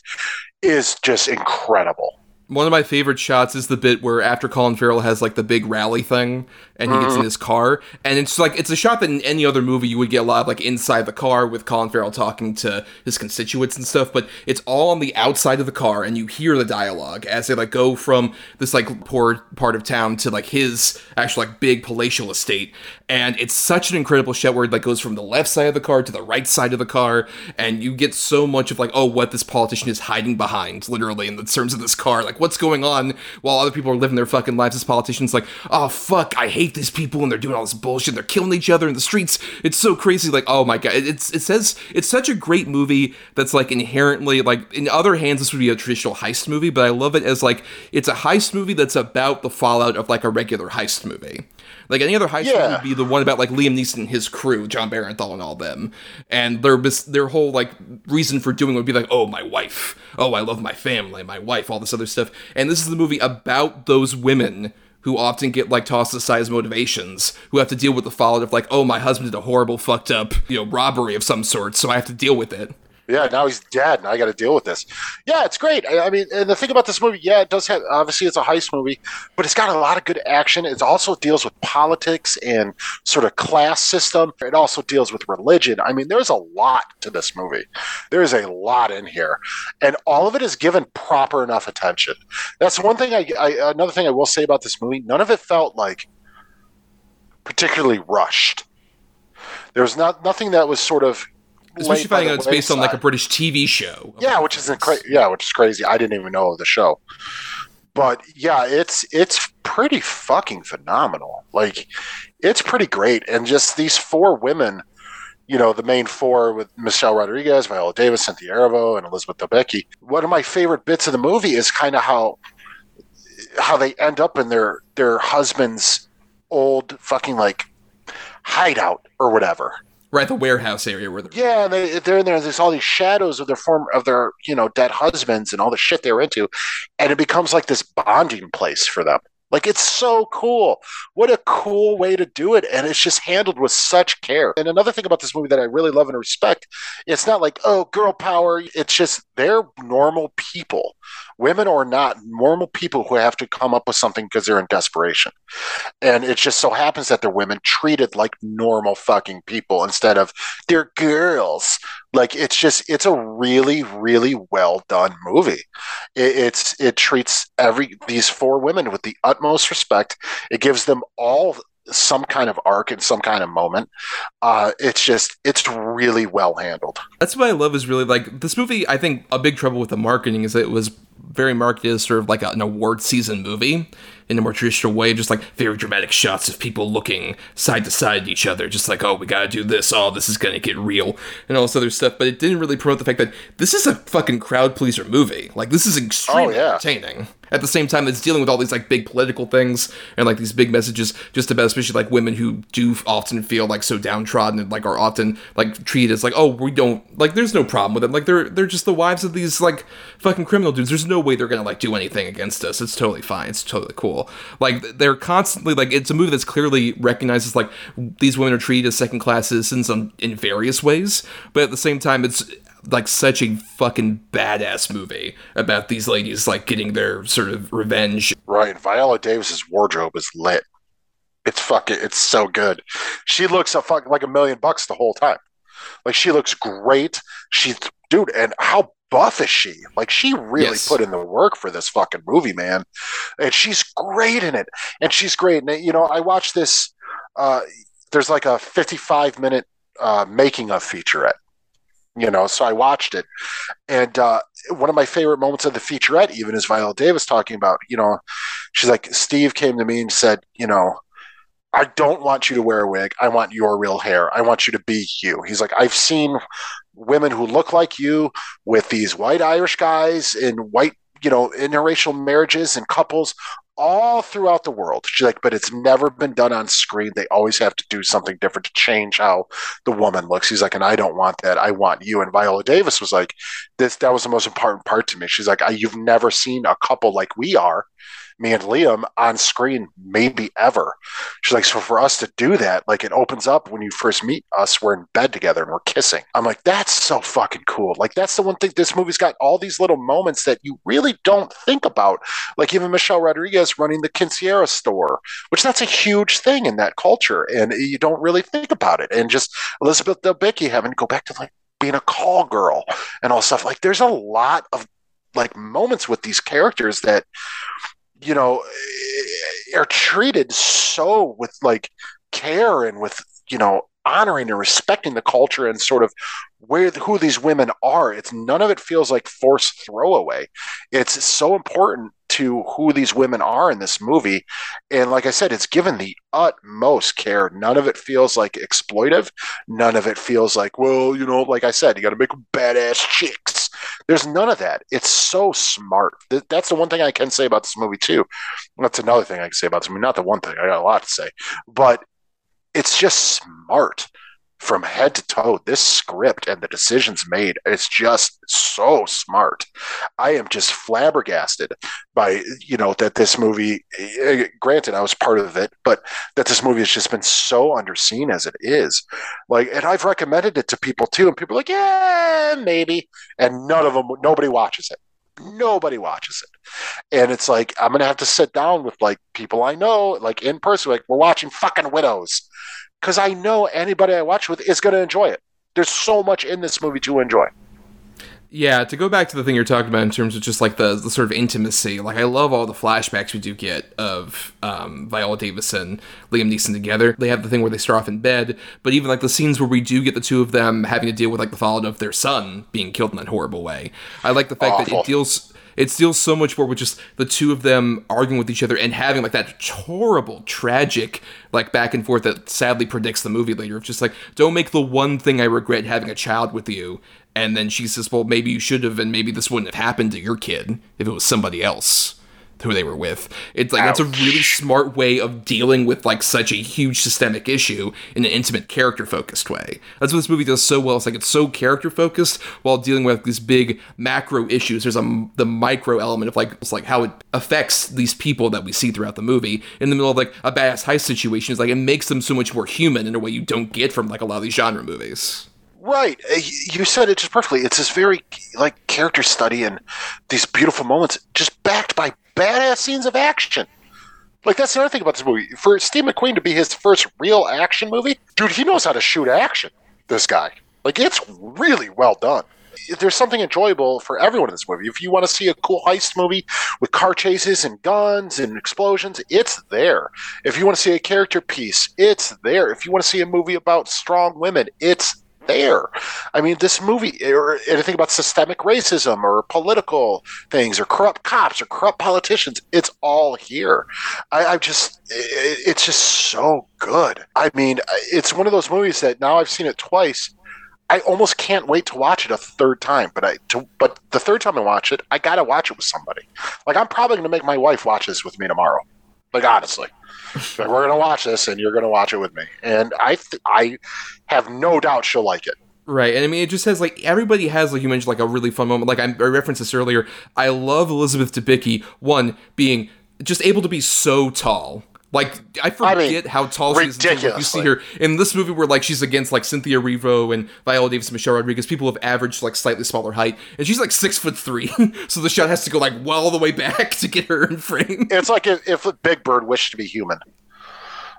is just incredible. One of my favorite shots is the bit where after Colin Farrell has, like, the big rally thing and he mm. gets in his car, and it's like, it's a shot that in any other movie you would get a lot of, like, inside the car with Colin Farrell talking to his constituents and stuff, but it's all on the outside of the car and you hear the dialogue as they, like, go from this, like, poor part of town to, like, his actual, like, big palatial estate. And it's such an incredible shot where it, like, goes from the left side of the car to the right side of the car, and you get so much of, like, oh, what this politician is hiding behind, literally, in the terms of this car, like, what's going on while other people are living their fucking lives as politicians, like, oh, fuck, I hate these people and they're doing all this bullshit, they're killing each other in the streets, it's so crazy, like, oh my god, it's it says, it's such a great movie that's, like, inherently, like, in other hands this would be a traditional heist movie, but I love it as, like, it's a heist movie that's about the fallout of, like, a regular heist movie. Like, any other heist yeah. movie would be the one about, like, Liam Neeson and his crew, John Bernthal and all them. And their their whole, like, reason for doing it would be like, oh, my wife. Oh, I love my family, my wife, all this other stuff. And this is the movie about those women who often get, like, tossed aside as motivations, who have to deal with the fallout of, like, oh, my husband did a horrible, fucked up, you know, robbery of some sort, so I have to deal with it. Yeah, now he's dead, and I got to deal with this. Yeah, it's great. I, I mean, and the thing about this movie, yeah, it does have, obviously it's a heist movie, but it's got a lot of good action. It also deals with politics and sort of class system. It also deals with religion. I mean, there's a lot to this movie. There is a lot in here, and all of it is given proper enough attention. That's one thing. I, I another thing I will say about this movie, none of it felt, like, particularly rushed. There was not nothing that was sort of. Especially finding out it's based on, like, a British T V show. Yeah, which is cra- yeah, which is crazy. I didn't even know the show. But yeah, it's it's pretty fucking phenomenal. Like, it's pretty great. And just these four women, you know, the main four with Michelle Rodriguez, Viola Davis, Cynthia Erivo, and Elizabeth Debicki. One of my favorite bits of the movie is kind of how how they end up in their their husband's old fucking, like, hideout or whatever. Right, the warehouse area where they're yeah, they, they're in there. And there's all these shadows of their form of their you know dead husbands and all the shit they were into, and it becomes like this bonding place for them. Like, it's so cool. What a cool way to do it. And it's just handled with such care. And another thing about this movie that I really love and respect, it's not like, oh, girl power. It's just they're normal people, women or not, normal people who have to come up with something because they're in desperation. And it just so happens that they're women treated like normal fucking people instead of they're girls. Like, it's just, it's a really, really well done movie. It, it's, it treats every, these four women with the utmost respect. It gives them all some kind of arc and some kind of moment. Uh, it's just, it's really well handled. That's what I love is really like this movie. I think a big trouble with the marketing is that it was very marketed as sort of like an award season movie in a more traditional way, just like very dramatic shots of people looking side to side at each other, just like, oh, we gotta do this, oh, this is gonna get real, and all this other stuff, but it didn't really promote the fact that this is a fucking crowd pleaser movie. Like, this is extremely oh, yeah. entertaining. At the same time, it's dealing with all these, like, big political things and, like, these big messages just about, especially, like, women who do often feel, like, so downtrodden and, like, are often, like, treated as, like, oh, we don't, like, there's no problem with them. Like, they're they're just the wives of these, like, fucking criminal dudes. There's no way they're gonna, like, do anything against us. It's totally fine. It's totally cool. Like, they're constantly, like, it's a movie that's clearly recognized as, like, these women are treated as second-class citizens in, in various ways, but at the same time, it's like such a fucking badass movie about these ladies like getting their sort of revenge. Right. Viola Davis's wardrobe is lit. It's fucking, it's so good. She looks a fuck like a million bucks the whole time. Like, she looks great. She's dude. And how buff is she? Like, she really yes. put in the work for this fucking movie, man. And she's great in it. And she's great. And you know, I watched this, uh, there's like a fifty-five minute uh, making of featurette. You know, so I watched it, and uh, one of my favorite moments of the featurette even is Viola Davis talking about, you know, she's like, Steve came to me and said, you know, I don't want you to wear a wig. I want your real hair. I want you to be you. He's like, I've seen women who look like you with these white Irish guys in white, you know, interracial marriages and couples all throughout the world. She's like, but it's never been done on screen. They always have to do something different to change how the woman looks. He's like, and I don't want that. I want you. And Viola Davis was like, this, that was the most important part to me. She's like, I, you've never seen a couple like we are, me and Liam, on screen, maybe ever. She's like, so for us to do that, like, it opens up when you first meet us, we're in bed together and we're kissing. I'm like, that's so fucking cool. Like, that's the one thing, this movie's got all these little moments that you really don't think about. Like, even Michelle Rodriguez running the Quinceañera store, which that's a huge thing in that culture, and you don't really think about it. And just Elizabeth Debicki having to go back to, like, being a call girl and all stuff. Like, there's a lot of, like, moments with these characters that, you know, are treated so with, like, care and with, you know, honoring and respecting the culture and sort of where who these women are. It's none of it feels like forced throwaway. It's so important to who these women are in this movie. And like I said, it's given the utmost care. None of it feels like exploitive. None of it feels like, well, you know, like I said, you got to make badass chicks. There's none of that. It's so smart. Th- that's the one thing I can say about this movie too. That's another thing I can say about this movie. Not the one thing. I got a lot to say, but it's just smart from head to toe. This script and the decisions made, it's just so smart. I am just flabbergasted by, you know, that this movie, granted I was part of it, but that this movie has just been so underseen as it is. Like, and I've recommended it to people too, and people are like, yeah, maybe. And none of them, nobody watches it. Nobody watches it. And it's like, I'm going to have to sit down with, like, people I know, like, in person, like, we're watching fucking Widows. Because I know anybody I watch with is going to enjoy it. There's so much in this movie to enjoy. Yeah, to go back to the thing you're talking about in terms of just, like, the, the sort of intimacy. Like, I love all the flashbacks we do get of um, Viola Davis and Liam Neeson together. They have the thing where they start off in bed, but even, like, the scenes where we do get the two of them having to deal with, like, the fallout of their son being killed in that horrible way. I like the fact Awful. that it deals... It deals so much more with just the two of them arguing with each other and having, like, that horrible, tragic, like, back and forth that sadly predicts the movie later. Of just like, don't make the one thing I regret having a child with you. And then she says, well, maybe you should have, and maybe this wouldn't have happened to your kid if it was somebody else. who they were with. It's like, ouch, that's a really smart way of dealing with like such a huge systemic issue in an intimate, character focused way. That's what this movie does so well. It's like it's so character focused while dealing with these big macro issues. There's a the micro element of like it's like how it affects these people that we see throughout the movie in the middle of like a badass heist situation. It's like it makes them so much more human in a way you don't get from like a lot of these genre movies. Right. You said it just perfectly. It's this very like character study and these beautiful moments just backed by badass scenes of action. Like, that's the other thing about this movie. For Steve McQueen to be his first real action movie, dude, he knows how to shoot action, this guy. Like, it's really well done. There's something enjoyable for everyone in this movie. If you want to see a cool heist movie with car chases and guns and explosions, it's there. If you want to see a character piece, it's there. If you want to see a movie about strong women, it's there. I mean, this movie, or anything about systemic racism or political things or corrupt cops or corrupt politicians, it's all here. I, I just, it, it's just so good. I mean, it's one of those movies that now I've seen it twice. I almost can't wait to watch it a third time, but I, to, but the third time I watch it, I gotta watch it with somebody. Like, I'm probably gonna make my wife watch this with me tomorrow. Like, honestly. Like, we're going to watch this, and you're going to watch it with me. And I th- I have no doubt she'll like it. Right, and I mean, it just has, like, everybody has, like you mentioned, like, a really fun moment. Like, I, I referenced this earlier. I love Elizabeth Debicki, one, being just able to be so tall. Like, I forget I mean, how tall she is. You see her in this movie where, like, she's against, like, Cynthia Erivo and Viola Davis and Michelle Rodriguez, people of average, like, slightly smaller height. And she's, like, six foot three. So the shot has to go, like, well all the way back to get her in frame. It's like if, if Big Bird wished to be human.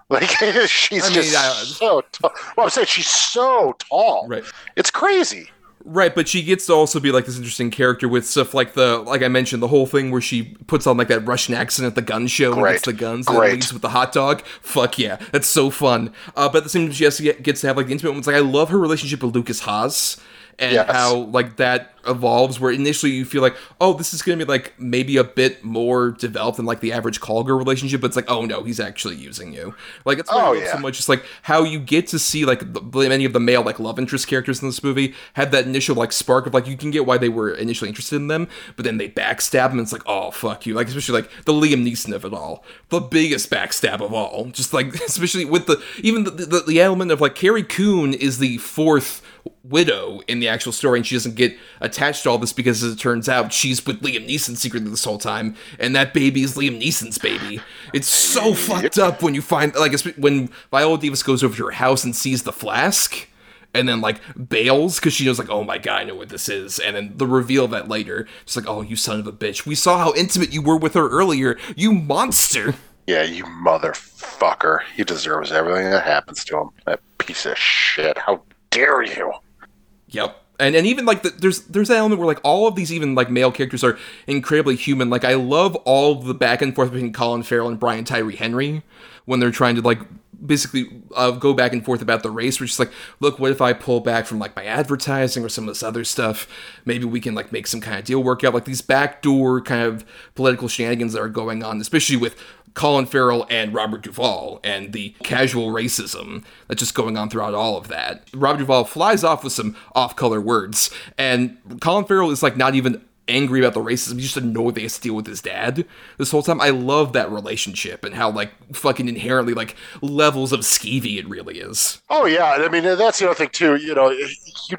Like, she's I mean, just I, so tall. Well, I'm saying she's so tall. Right. It's crazy. Right, but she gets to also be, like, this interesting character with stuff like the, like I mentioned, the whole thing where she puts on, like, that Russian accent at the gun show Great. and gets the guns and leaves with the hot dog. Fuck yeah, that's so fun. Uh, but at the same time, she has to get, gets to have, like, the intimate moments. Like, I love her relationship with Lucas Haas and yes. how, like, that evolves where initially you feel like, oh, this is going to be, like, maybe a bit more developed than, like, the average call girl relationship, but it's like, oh, no, he's actually using you. Like, it's oh, yeah. so much just, like, how you get to see, like, the, many of the male, like, love interest characters in this movie have that initial, like, spark of, like, you can get why they were initially interested in them, but then they backstab them, and it's like, oh, fuck you. Like, especially, like, the Liam Neeson of it all. The biggest backstab of all. Just, like, especially with the, even the, the, the element of, like, Carrie Coon is the fourth widow in the actual story, and she doesn't get attached to all this because, as it turns out, she's with Liam Neeson secretly this whole time, and that baby is Liam Neeson's baby. It's so fucked up when you find, like, when Viola Davis goes over to her house and sees the flask, and then, like, bails, because she knows, like, oh my god, I know what this is, and then the reveal of that later, it's like, oh, you son of a bitch, we saw how intimate you were with her earlier, you monster! Yeah, you motherfucker. He deserves everything that happens to him. That piece of shit. How dare you? Yep. And and even, like, the, there's there's that element where, like, all of these even, like, male characters are incredibly human. Like, I love all the back and forth between Colin Farrell and Brian Tyree Henry when they're trying to, like, basically uh, go back and forth about the race. We're just like, look, what if I pull back from, like, my advertising or some of this other stuff? Maybe we can, like, make some kind of deal work out. Like, these backdoor kind of political shenanigans that are going on, especially with Colin Farrell and Robert Duvall and the casual racism that's just going on throughout all of that. Robert Duvall flies off with some off-color words, and Colin Farrell is, like, not even angry about the racism. He's just annoyed they have to deal with his dad this whole time. I love that relationship and how, like, fucking inherently, like, levels of skeevy it really is. Oh, yeah. I mean, that's the other thing, too. You know, you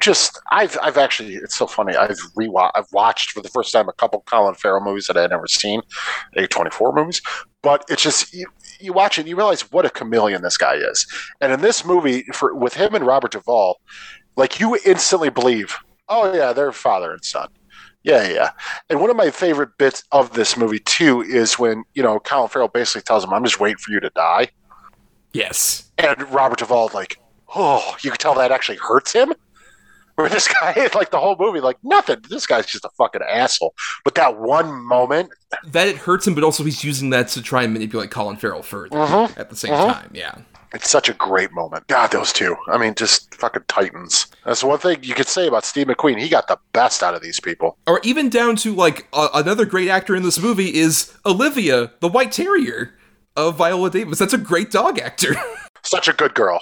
just, I've I've actually, it's so funny. I've rewatched, I've watched for the first time a couple Colin Farrell movies that I'd never seen, A twenty-four movies. But it's just, you, you watch it and you realize what a chameleon this guy is. And in this movie, for with him and Robert Duvall, like, you instantly believe, oh, yeah, they're father and son. Yeah, yeah. And one of my favorite bits of this movie, too, is when, you know, Colin Farrell basically tells him, I'm just waiting for you to die. Yes. And Robert Duvall, like, oh, you can tell that actually hurts him. Where this guy, like, the whole movie, like, nothing. This guy's just a fucking asshole. But that one moment. That it hurts him, but also he's using that to try and manipulate Colin Farrell further mm-hmm. at the same mm-hmm. time. Yeah. It's such a great moment. God, those two. I mean, just fucking titans. That's one thing you could say about Steve McQueen. He got the best out of these people. Or even down to, like, uh, another great actor in this movie is Olivia, the white terrier of Viola Davis. That's a great dog actor. Such a good girl.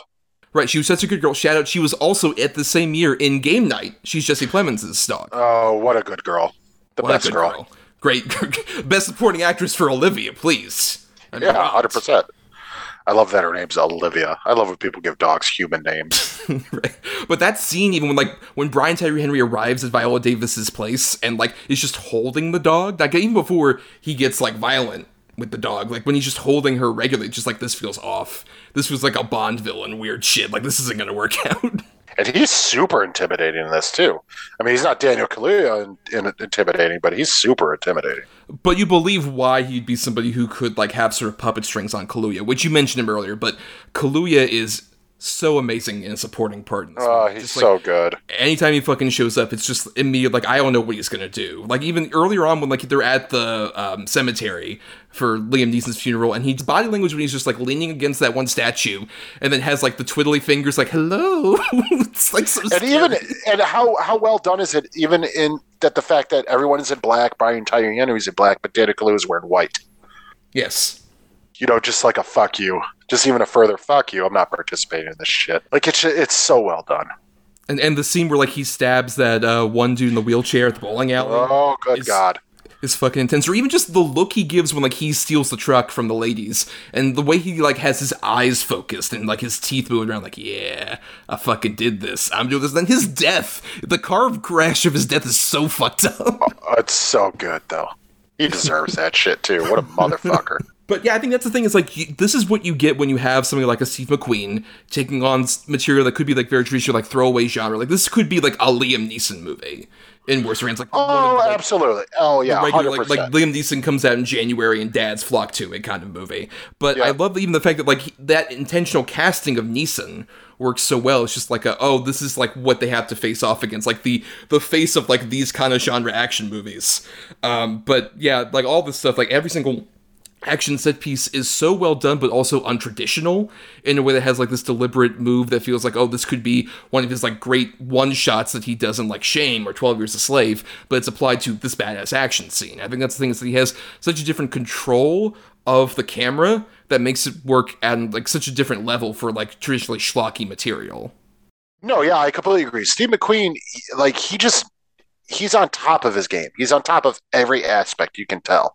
Right, she was such a good girl. Shout out, she was also at the same year in Game Night. She's Jesse Plemons' dog. Oh, what a good girl. The what best girl. girl. great, best supporting actress for Olivia, please. I mean, yeah, one hundred percent. I love that her name's Olivia. I love when people give dogs human names. Right. But that scene, even when like when Brian Tyree Henry arrives at Viola Davis's place and like is just holding the dog, like even before he gets like violent with the dog, like when he's just holding her regularly, just like this feels off. This was like a Bond villain weird shit. Like this isn't gonna work out. And he's super intimidating in this too. I mean, he's not Daniel Kaluuya in, in, intimidating, but he's super intimidating. But you believe why he'd be somebody who could like have sort of puppet strings on Kaluuya, which you mentioned him earlier. But Kaluuya is so amazing in a supporting part in this oh, movie. He's just, like, so good. Anytime he fucking shows up, it's just immediate. Like I don't know what he's gonna do. Like even earlier on when like they're at the um, cemetery for Liam Neeson's funeral, and his body language when he's just like leaning against that one statue, and then has like the twiddly fingers, like hello. It's like so. And scary. even and how how well done is it? Even in that the fact that everyone is in black, Brian Tyree Henry's in black, but Daniel Kaluuya is wearing white. Yes. You know, just like a fuck you, just even a further fuck you. I'm not participating in this shit. Like it's it's so well done. And and the scene where like he stabs that uh, one dude in the wheelchair at the bowling alley. Oh, good is, God. It's fucking intense. Or even just the look he gives when like he steals the truck from the ladies, and the way he like has his eyes focused and like his teeth moving around, like yeah, I fucking did this. I'm doing this. Then his death, the car crash of his death is so fucked up. Oh, it's so good though. He deserves that shit too. What a motherfucker. But yeah, I think that's the thing. Is like you, this is what you get when you have somebody like a Steve McQueen taking on material that could be like very traditional, like throwaway genre. Like this could be like a Liam Neeson movie in worse range. Like oh, the, like, absolutely. Oh yeah, regular, like, like Liam Neeson comes out in January and dads flock to it kind of movie. But yeah. I love even the fact that like he, that intentional casting of Neeson works so well. It's just like a, oh, this is like what they have to face off against, like the the face of like these kind of genre action movies. Um, but yeah, like all this stuff, like every single action set piece is so well done, but also untraditional in a way that has like this deliberate move that feels like, oh, this could be one of his like great one shots that he does in like Shame or twelve Years a Slave, but it's applied to this badass action scene. I think that's the thing, is that he has such a different control of the camera that makes it work at like such a different level for like traditionally schlocky material. No, yeah, I completely agree. Steve McQueen, like he just, he's on top of his game. He's on top of every aspect, you can tell.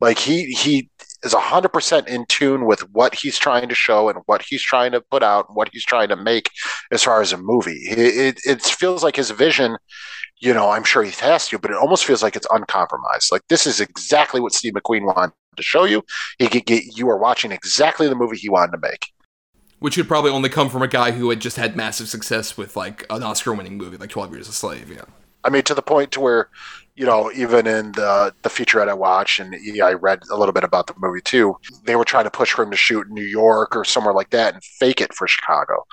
Like he he is one hundred percent in tune with what he's trying to show and what he's trying to put out and what he's trying to make as far as a movie. It, it, it feels like his vision, you know, I'm sure he has to, but it almost feels like it's uncompromised. Like this is exactly what Steve McQueen wanted to show you. He could get, you are watching exactly the movie he wanted to make. Which could probably only come from a guy who had just had massive success with like an Oscar-winning movie, like twelve Years a Slave, yeah. I mean, to the point to where, you know, even in the the featurette I watched, and yeah, I read a little bit about the movie too, they were trying to push for him to shoot in New York or somewhere like that and fake it for Chicago.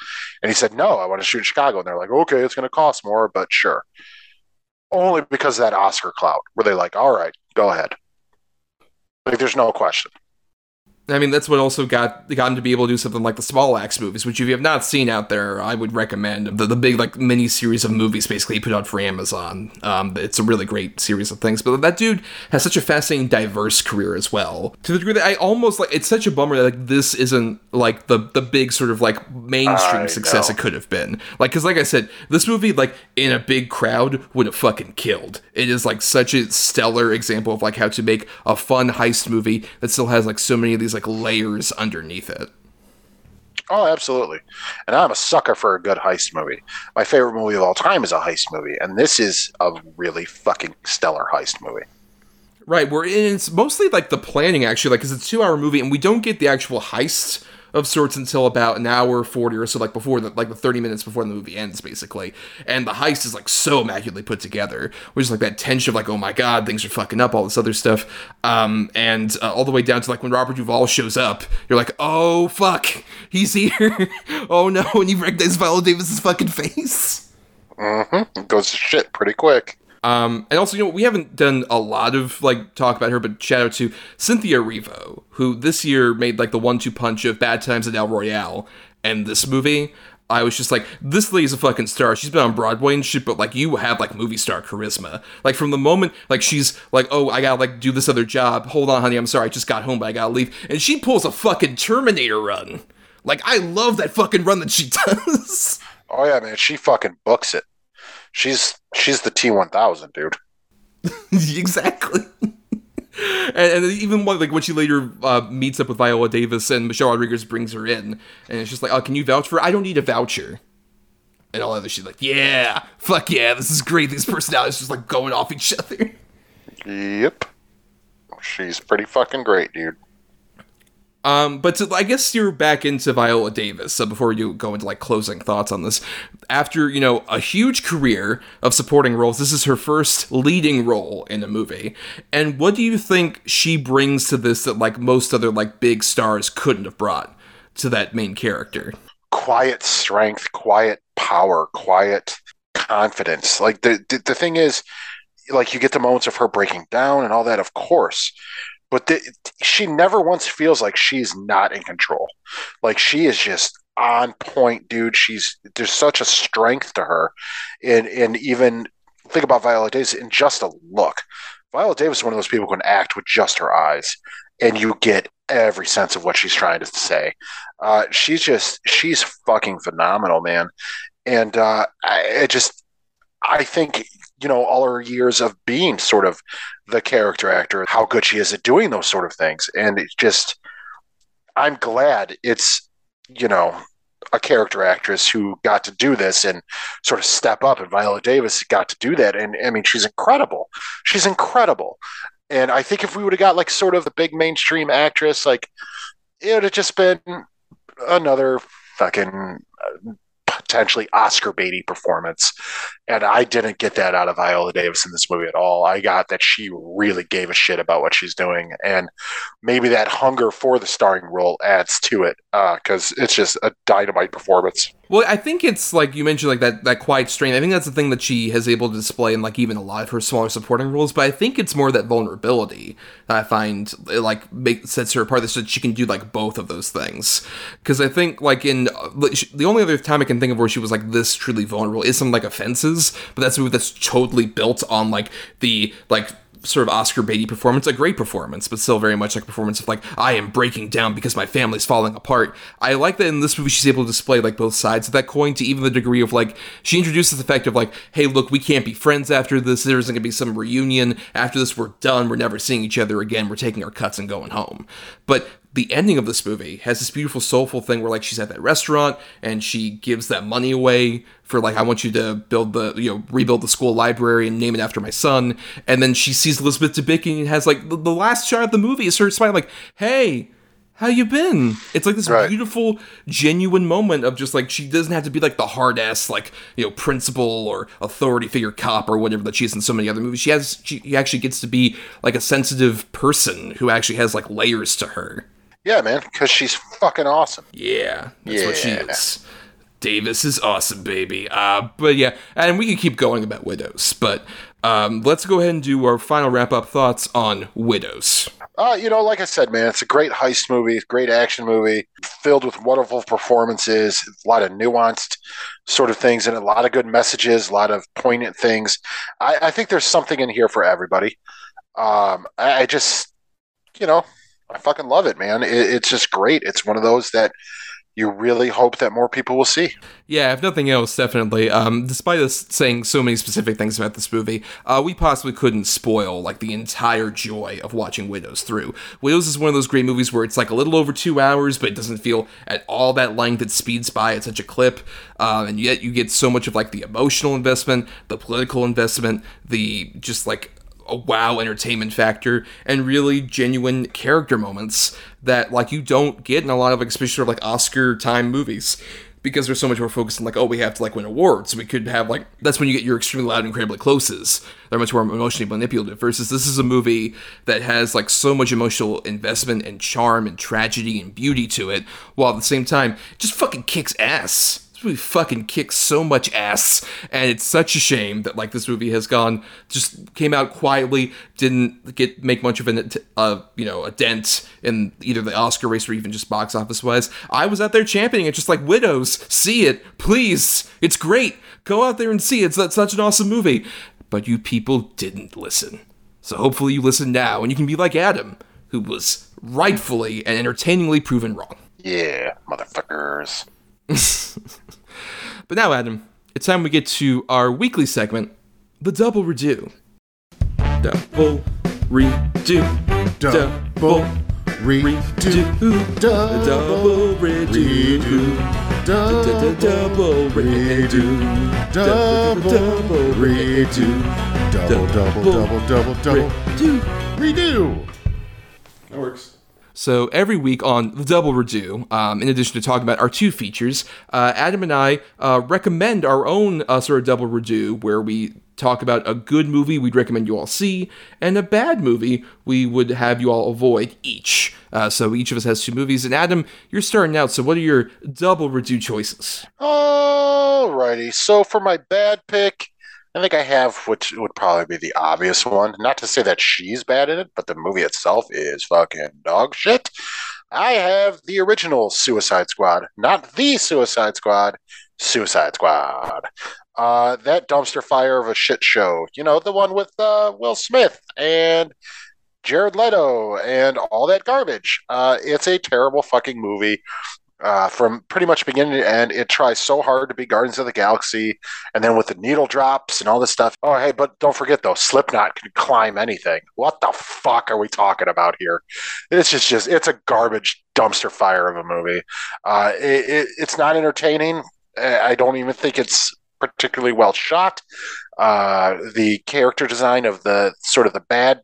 And he said, no, I want to shoot in Chicago. And they're like, okay, it's going to cost more, but sure. Only because of that Oscar clout, where they're like, all right, go ahead. Like, there's no question. I mean, that's what also got got him to be able to do something like the Small Axe movies, which if you have not seen out there, I would recommend the, the big like mini series of movies basically he put out for Amazon. Um, it's a really great series of things. But that dude has such a fascinating, diverse career as well. To the degree that I almost like, it's such a bummer that like this isn't like the the big sort of like mainstream I success know. It could have been. Like, because like I said, this movie like in a big crowd would have fucking killed. It is like such a stellar example of like how to make a fun heist movie that still has like so many of these like Like layers underneath it. Oh, absolutely. And I'm a sucker for a good heist movie. My favorite movie of all time is a heist movie, and this is a really fucking stellar heist movie. Right, where it's mostly like the planning, actually, like because it's a two-hour movie, and we don't get the actual heist of sorts until about an hour forty or so, like before the like the thirty minutes before the movie ends, basically. And the heist is like so immaculately put together, which is like that tension of like, oh my god, things are fucking up, all this other stuff, um, and uh, all the way down to like when Robert Duvall shows up, you're like, oh fuck, he's here, oh no, and you recognize Viola Davis's fucking face. Mm-hmm. It goes to shit pretty quick. Um, and also, you know, we haven't done a lot of, like, talk about her, but shout out to Cynthia Erivo, who this year made, like, the one-two punch of Bad Times at El Royale and this movie. I was just like, this lady's a fucking star. She's been on Broadway and shit, but, like, you have, like, movie star charisma. Like, from the moment, like, she's like, oh, I gotta, like, do this other job. Hold on, honey, I'm sorry, I just got home, but I gotta leave. And she pulls a fucking Terminator run. Like, I love that fucking run that she does. Oh, yeah, man, she fucking books it. She's she's the T one thousand, dude. Exactly. And, and even when, like when she later uh, meets up with Viola Davis and Michelle Rodriguez brings her in, and it's just like, oh, can you vouch for her? I don't need a voucher. And all other shit, like, yeah, fuck yeah, this is great. These personalities just like going off each other. Yep. She's pretty fucking great, dude. Um, but to, I guess, steer back into Viola Davis, so before you go into, like, closing thoughts on this, after, you know, a huge career of supporting roles, this is her first leading role in a movie, and what do you think she brings to this that, like, most other, like, big stars couldn't have brought to that main character? Quiet strength, quiet power, quiet confidence. Like, the the, the thing is, like, you get the moments of her breaking down and all that, of course. But the, she never once feels like she's not in control. Like, she is just on point, dude. She's there's such a strength to her. And and even think about Viola Davis in just a look. Viola Davis is one of those people who can act with just her eyes. And you get every sense of what she's trying to say. Uh, she's just, she's fucking phenomenal, man. And uh, I, I just, I think... you know, all her years of being sort of the character actor, how good she is at doing those sort of things. And it's just, I'm glad it's, you know, a character actress who got to do this and sort of step up, and Viola Davis got to do that. And I mean, she's incredible. She's incredible. And I think if we would have got like sort of the big mainstream actress, like it would have just been another fucking uh, potentially Oscar baity performance. And I didn't get that out of Viola Davis in this movie at all. I got that she really gave a shit about what she's doing, and maybe that hunger for the starring role adds to it, because uh, it's just a dynamite performance. Well, I think it's like you mentioned, like that, that quiet strength. I think that's the thing that she has able to display in like even a lot of her smaller supporting roles, but I think it's more that vulnerability that I find it, like make, sets her apart, so that she can do like both of those things. Because I think like in the only other time I can think of where she was like this truly vulnerable is some like Offenses, but that's a movie that's totally built on like the like sort of Oscar baity performance, a great performance, but still very much like a performance of like, I am breaking down because my family's falling apart. I like that in this movie she's able to display like both sides of that coin, to even the degree of like, she introduces the fact of like, hey look, we can't be friends after this, there isn't gonna be some reunion after this, we're done, we're never seeing each other again, we're taking our cuts and going home. But the ending of this movie has this beautiful, soulful thing where, like, she's at that restaurant and she gives that money away for, like, I want you to build the, you know, rebuild the school library and name it after my son. And then she sees Elizabeth Debicki and has, like, the, the last shot of the movie is her smiling, like, hey, how you been? It's, like, this right. beautiful, genuine moment of just, like, she doesn't have to be, like, the hard-ass, like, you know, principal or authority figure cop or whatever that she is in so many other movies. She has, she actually gets to be, like, a sensitive person who actually has, like, layers to her. Yeah, man, because she's fucking awesome. Yeah, that's yeah. what she is. Davis is awesome, baby. Uh, but yeah, and we can keep going about Widows, but um, let's go ahead and do our final wrap-up thoughts on Widows. Uh, you know, like I said, man, it's a great heist movie, great action movie, filled with wonderful performances, a lot of nuanced sort of things, and a lot of good messages, a lot of poignant things. I, I think there's something in here for everybody. Um, I, I just, you know... I fucking love it, man. It, it's just great. It's one of those that you really hope that more people will see. Yeah, if nothing else, definitely. Um, despite us saying so many specific things about this movie, uh, we possibly couldn't spoil like the entire joy of watching Widows through. Widows is one of those great movies where it's like a little over two hours, but it doesn't feel at all that length. It speeds by at such a clip, uh, and yet you get so much of like the emotional investment, the political investment, the just like... a wow entertainment factor, and really genuine character moments that like you don't get in a lot of like, especially sort of like Oscar time movies, because there's so much more focus on like, oh, we have to like win awards, we could have like, that's when you get your Extremely Loud and Incredibly Closes. They're much more emotionally manipulative, versus this is a movie that has like so much emotional investment and charm and tragedy and beauty to it, while at the same time it just fucking kicks ass. This movie fucking kicks so much ass, and it's such a shame that like this movie has gone, just came out quietly, didn't get make much of an uh, you know a dent in either the Oscar race or even just box office wise. I was out there championing it, just like Widows, see it, please, it's great, go out there and see it. It's such an awesome movie, but you people didn't listen. So hopefully you listen now, and you can be like Adam, who was rightfully and entertainingly proven wrong. Yeah, motherfuckers. But now, Adam, it's time we get to our weekly segment, the Double Redo. Double redo, double redo, double redo, double redo, double redo, double double double double double redo. That works. So every week on The Double Redo, um, in addition to talking about our two features, uh, Adam and I uh, recommend our own uh, sort of Double Redo, where we talk about a good movie we'd recommend you all see, and a bad movie we would have you all avoid each. Uh, so each of us has two movies. And Adam, you're starting out, so what are your Double Redo choices? Alrighty, so for my bad pick, I think I have which would probably be the obvious one. Not to say that she's bad in it, but the movie itself is fucking dog shit. I have the original Suicide Squad. Not the Suicide Squad, Suicide Squad. Uh, that dumpster fire of a shit show. You know, the one with uh, Will Smith and Jared Leto and all that garbage. Uh, it's a terrible fucking movie. Uh, from pretty much beginning to end, it tries so hard to be Guardians of the Galaxy, and then with the needle drops and all this stuff. Oh, hey, but don't forget, though, Slipknot can climb anything. What the fuck are we talking about here? It's just, just it's a garbage dumpster fire of a movie. Uh, it, it, it's not entertaining. I don't even think it's particularly well shot. Uh, the character design of the sort of the bad,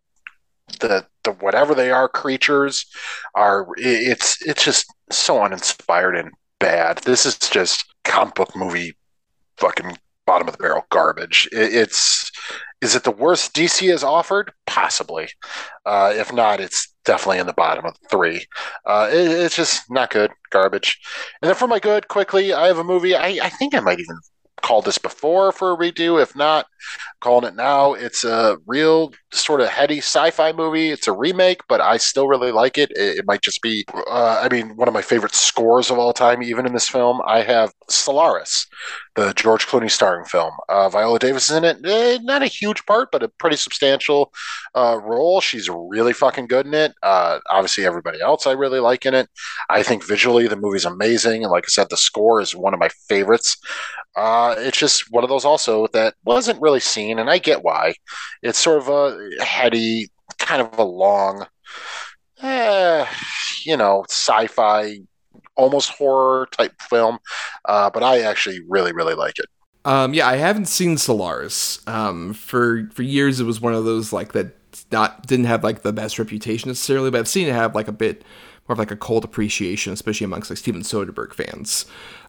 the the whatever they are creatures are, it's it's just so uninspired and bad. This is just comic book movie fucking bottom of the barrel garbage. It, it's is it the worst D C has offered? Possibly. Uh, if not, it's definitely in the bottom of the three. Uh, it, it's just not good. Garbage. And then for my good, quickly, I have a movie. I, I think I might even call this before for a redo. If not, I'm calling it now. It's a real sort of heady sci-fi movie. It's a remake, but I still really like it. It, it might just be, uh, I mean, one of my favorite scores of all time, even in this film. I have Solaris, the George Clooney starring film. Uh, Viola Davis is in it. Eh, not a huge part, but a pretty substantial uh, role. She's really fucking good in it. Uh, obviously, everybody else I really like in it. I think visually the movie's amazing. And like I said, the score is one of my favorites. Uh, it's just one of those also that wasn't really seen, and I get why. It's sort of a heady, kind of a long, eh, you know, sci-fi, almost horror type film, uh, but I actually really, really like it. Um, yeah, I haven't seen Solaris. Um, for for years, it was one of those like that not didn't have like the best reputation necessarily, but I've seen it have like a bit more of like a cold appreciation, especially amongst like Steven Soderbergh fans.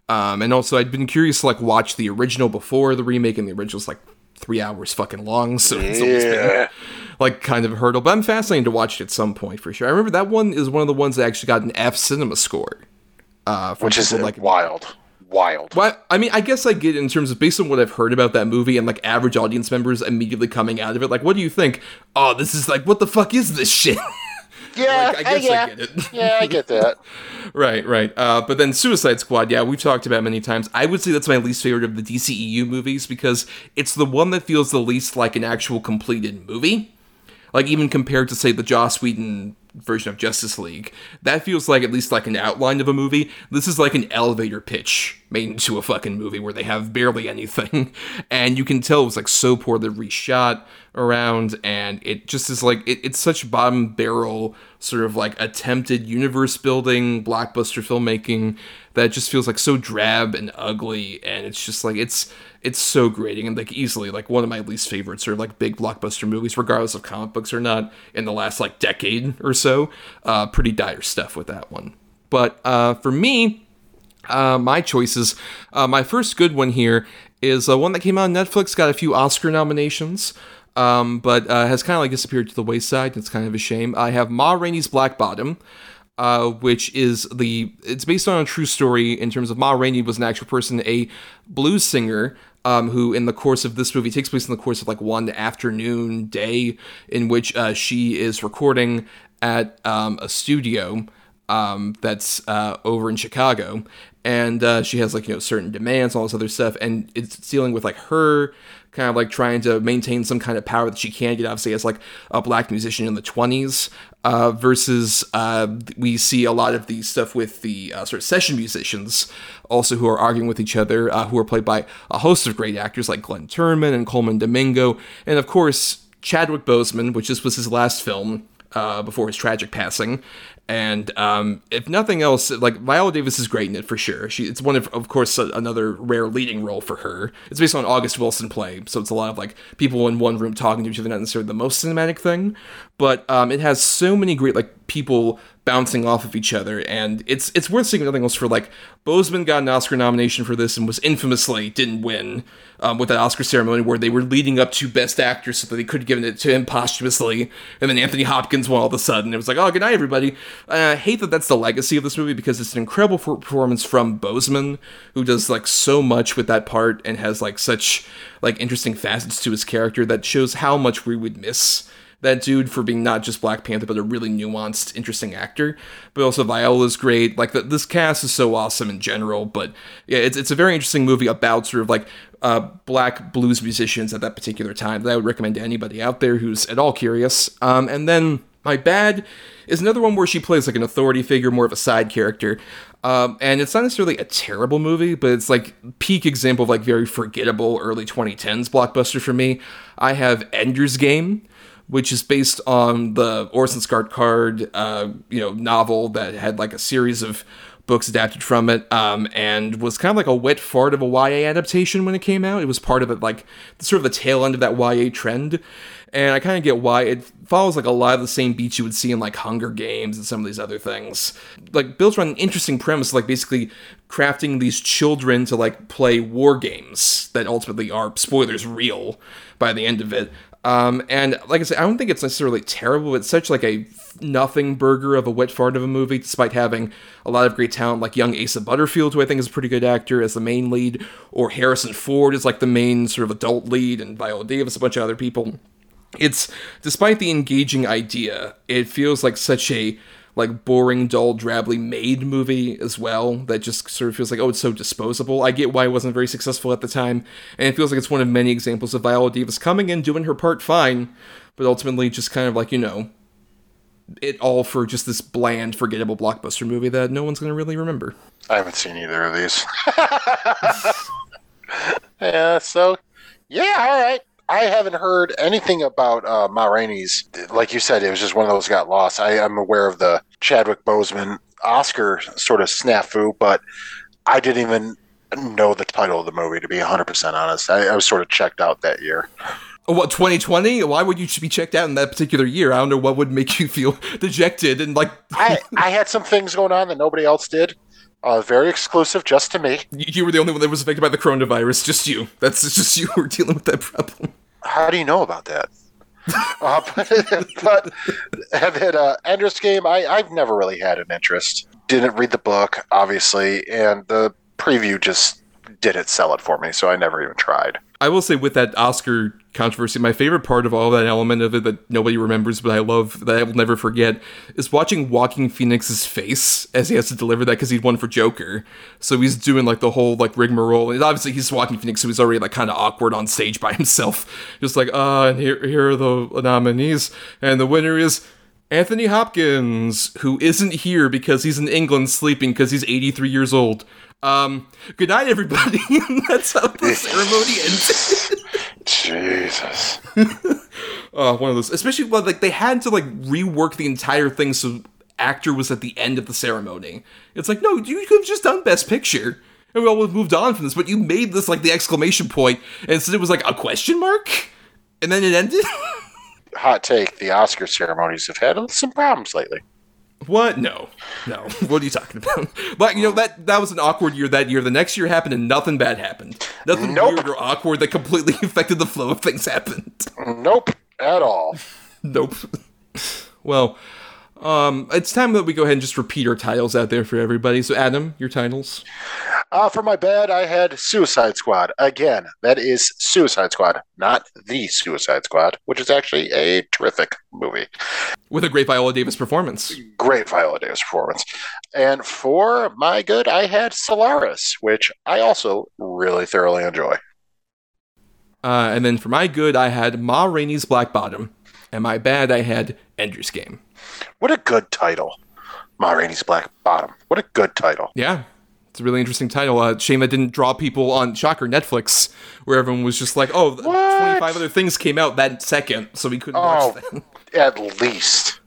Um, and also, I'd been curious to like watch the original before the remake, and the original's like three hours fucking long, so it's always been like kind of a hurdle. But I'm fascinated to watch it at some point for sure. I remember that one is one of the ones that actually got an F Cinema score. Uh, Which is like wild, wild. Well, I mean, I guess I get it in terms of based on what I've heard about that movie and like average audience members immediately coming out of it. Like, what do you think? Oh, this is like, what the fuck is this shit? Yeah, like, I guess uh, yeah. I get it. Yeah, I get that. Right, right. Uh, but then Suicide Squad, yeah, we've talked about many times. I would say that's my least favorite of the D C E U movies because it's the one that feels the least like an actual completed movie. Like, even compared to, say, the Joss Whedon version of Justice League, that feels like at least like an outline of a movie. This is like an elevator pitch made into a fucking movie where they have barely anything. And you can tell it was like so poorly reshot around, and it just is like, it, it's such bottom barrel sort of like attempted universe building, blockbuster filmmaking that just feels like so drab and ugly. And it's just like, it's, it's so grating and like easily like one of my least favorite sort of like big blockbuster movies, regardless of comic books or not, in the last like decade or so. So, uh, pretty dire stuff with that one. But uh, for me, uh, my choices, uh, my first good one here is uh, one that came out on Netflix, got a few Oscar nominations, um, but uh, has kind of like disappeared to the wayside. It's kind of a shame. I have Ma Rainey's Black Bottom, uh, which is the, it's based on a true story in terms of Ma Rainey was an actual person, a blues singer, Um, who in the course of this movie takes place in the course of like one afternoon day in which uh, she is recording at um, a studio um, that's uh, over in Chicago. And uh, she has like, you know, certain demands, all this other stuff. And it's dealing with like her kind of like trying to maintain some kind of power that she can get, obviously, as like a black musician in the twenties uh, versus uh, we see a lot of the stuff with the uh, sort of session musicians also who are arguing with each other, uh, who are played by a host of great actors like Glenn Turman and Coleman Domingo. And of course, Chadwick Boseman, which this was his last film uh, before his tragic passing. And um, if nothing else, like, Viola Davis is great in it, for sure. She It's one of, of course, a, another rare leading role for her. It's based on an August Wilson play, so it's a lot of, like, people in one room talking to each other, not necessarily the most cinematic thing. But um, it has so many great, like, people bouncing off of each other, and it's it's worth seeing nothing else for, like, Boseman got an Oscar nomination for this and was infamously didn't win um, with that Oscar ceremony where they were leading up to Best Actor so that they could have given it to him posthumously, and then Anthony Hopkins won all of a sudden. It was like, oh, good night, everybody. And I hate that that's the legacy of this movie because it's an incredible performance from Boseman, who does, like, so much with that part and has, like, such, like, interesting facets to his character that shows how much we would miss that dude for being not just Black Panther, but a really nuanced, interesting actor. But also Viola's great. Like, the, this cast is so awesome in general, but yeah, it's it's a very interesting movie about sort of, like, uh, Black blues musicians at that particular time that I would recommend to anybody out there who's at all curious. Um, and then my bad is another one where she plays, like, an authority figure, more of a side character. Um, and it's not necessarily a terrible movie, but it's, like, peak example of, like, very forgettable early twenty tens blockbuster for me. I have Ender's Game, which is based on the Orson Scott Card, uh, you know, novel that had, like, a series of books adapted from it, um, and was kind of like a wet fart of a Y A adaptation when it came out. It was part of it, like, sort of the tail end of that Y A trend. And I kind of get why. It follows, like, a lot of the same beats you would see in, like, Hunger Games and some of these other things. Like, builds around an interesting premise, like, basically crafting these children to, like, play war games that ultimately are, spoilers, real by the end of it. Um, and, like I said, I don't think it's necessarily terrible, but it's such, like, a nothing burger of a wet fart of a movie, despite having a lot of great talent, like young Asa Butterfield, who I think is a pretty good actor, as the main lead, or Harrison Ford is, like, the main sort of adult lead, and Viola Davis, a bunch of other people. It's, despite the engaging idea, it feels like such a, like, boring, dull, drably made movie as well, that just sort of feels like, oh, it's so disposable. I get why it wasn't very successful at the time, and it feels like it's one of many examples of Viola Davis coming in, doing her part fine, but ultimately just kind of like, you know, it all for just this bland, forgettable blockbuster movie that no one's going to really remember. I haven't seen either of these. yeah, so, yeah, all right. I haven't heard anything about uh, Ma Rainey's. Like you said, it was just one of those got lost. I am aware of the Chadwick Boseman Oscar sort of snafu, but I didn't even know the title of the movie, to be one hundred percent honest. I, I was sort of checked out that year. Oh, what, twenty twenty? Why would you be checked out in that particular year? I don't know what would make you feel dejected. And like, I, I had some things going on that nobody else did. Uh, very exclusive just to me. You were the only one that was affected by the coronavirus. Just you. That's just you who were dealing with that problem. How do you know about that? uh, but, but have had uh, Ender's Game. I, I've never really had an interest. Didn't read the book, obviously, and the preview just didn't sell it for me, so I never even tried. I will say with that Oscar controversy, my favorite part of all that element of it that nobody remembers, but I love, that I will never forget, is watching Joaquin Phoenix's face as he has to deliver that, because he'd won for Joker. So he's doing, like, the whole, like, rigmarole, and obviously he's Joaquin Phoenix, so he's already, like, kind of awkward on stage by himself, just like, uh, and here, here are the nominees, and the winner is Anthony Hopkins, who isn't here because he's in England sleeping because he's eighty-three years old. Um, good night, everybody. That's how the ceremony ended. Jesus. Oh, one of those. Especially, like, they had to, like, rework the entire thing so actor was at the end of the ceremony. It's like, no, you could have just done Best Picture, and we all would have moved on from this, but you made this, like, the exclamation point, and instead it was, like, a question mark? And then it ended? Hot take, the Oscar ceremonies have had some problems lately. What? No. No. What are you talking about? But, you know, that that was an awkward year that year. The next year happened and nothing bad happened. Nothing nope. weird or awkward that completely affected the flow of things happened. Nope. At all. Nope. Well, um, it's time that we go ahead and just repeat our titles out there for everybody. So, Adam, your titles? Uh, for my bad, I had Suicide Squad. Again, that is Suicide Squad, not The Suicide Squad, which is actually a terrific movie. With a great Viola Davis performance. Great Viola Davis performance. And for my good, I had Solaris, which I also really thoroughly enjoy. Uh, and then for my good, I had Ma Rainey's Black Bottom. And my bad, I had Ender's Game. What a good title. Ma Rainey's Black Bottom. What a good title. Yeah. It's a really interesting title. Uh, shame I didn't draw people on Shocker Netflix, where everyone was just like, oh, what? twenty-five other things came out that second, so we couldn't oh, watch them. At least.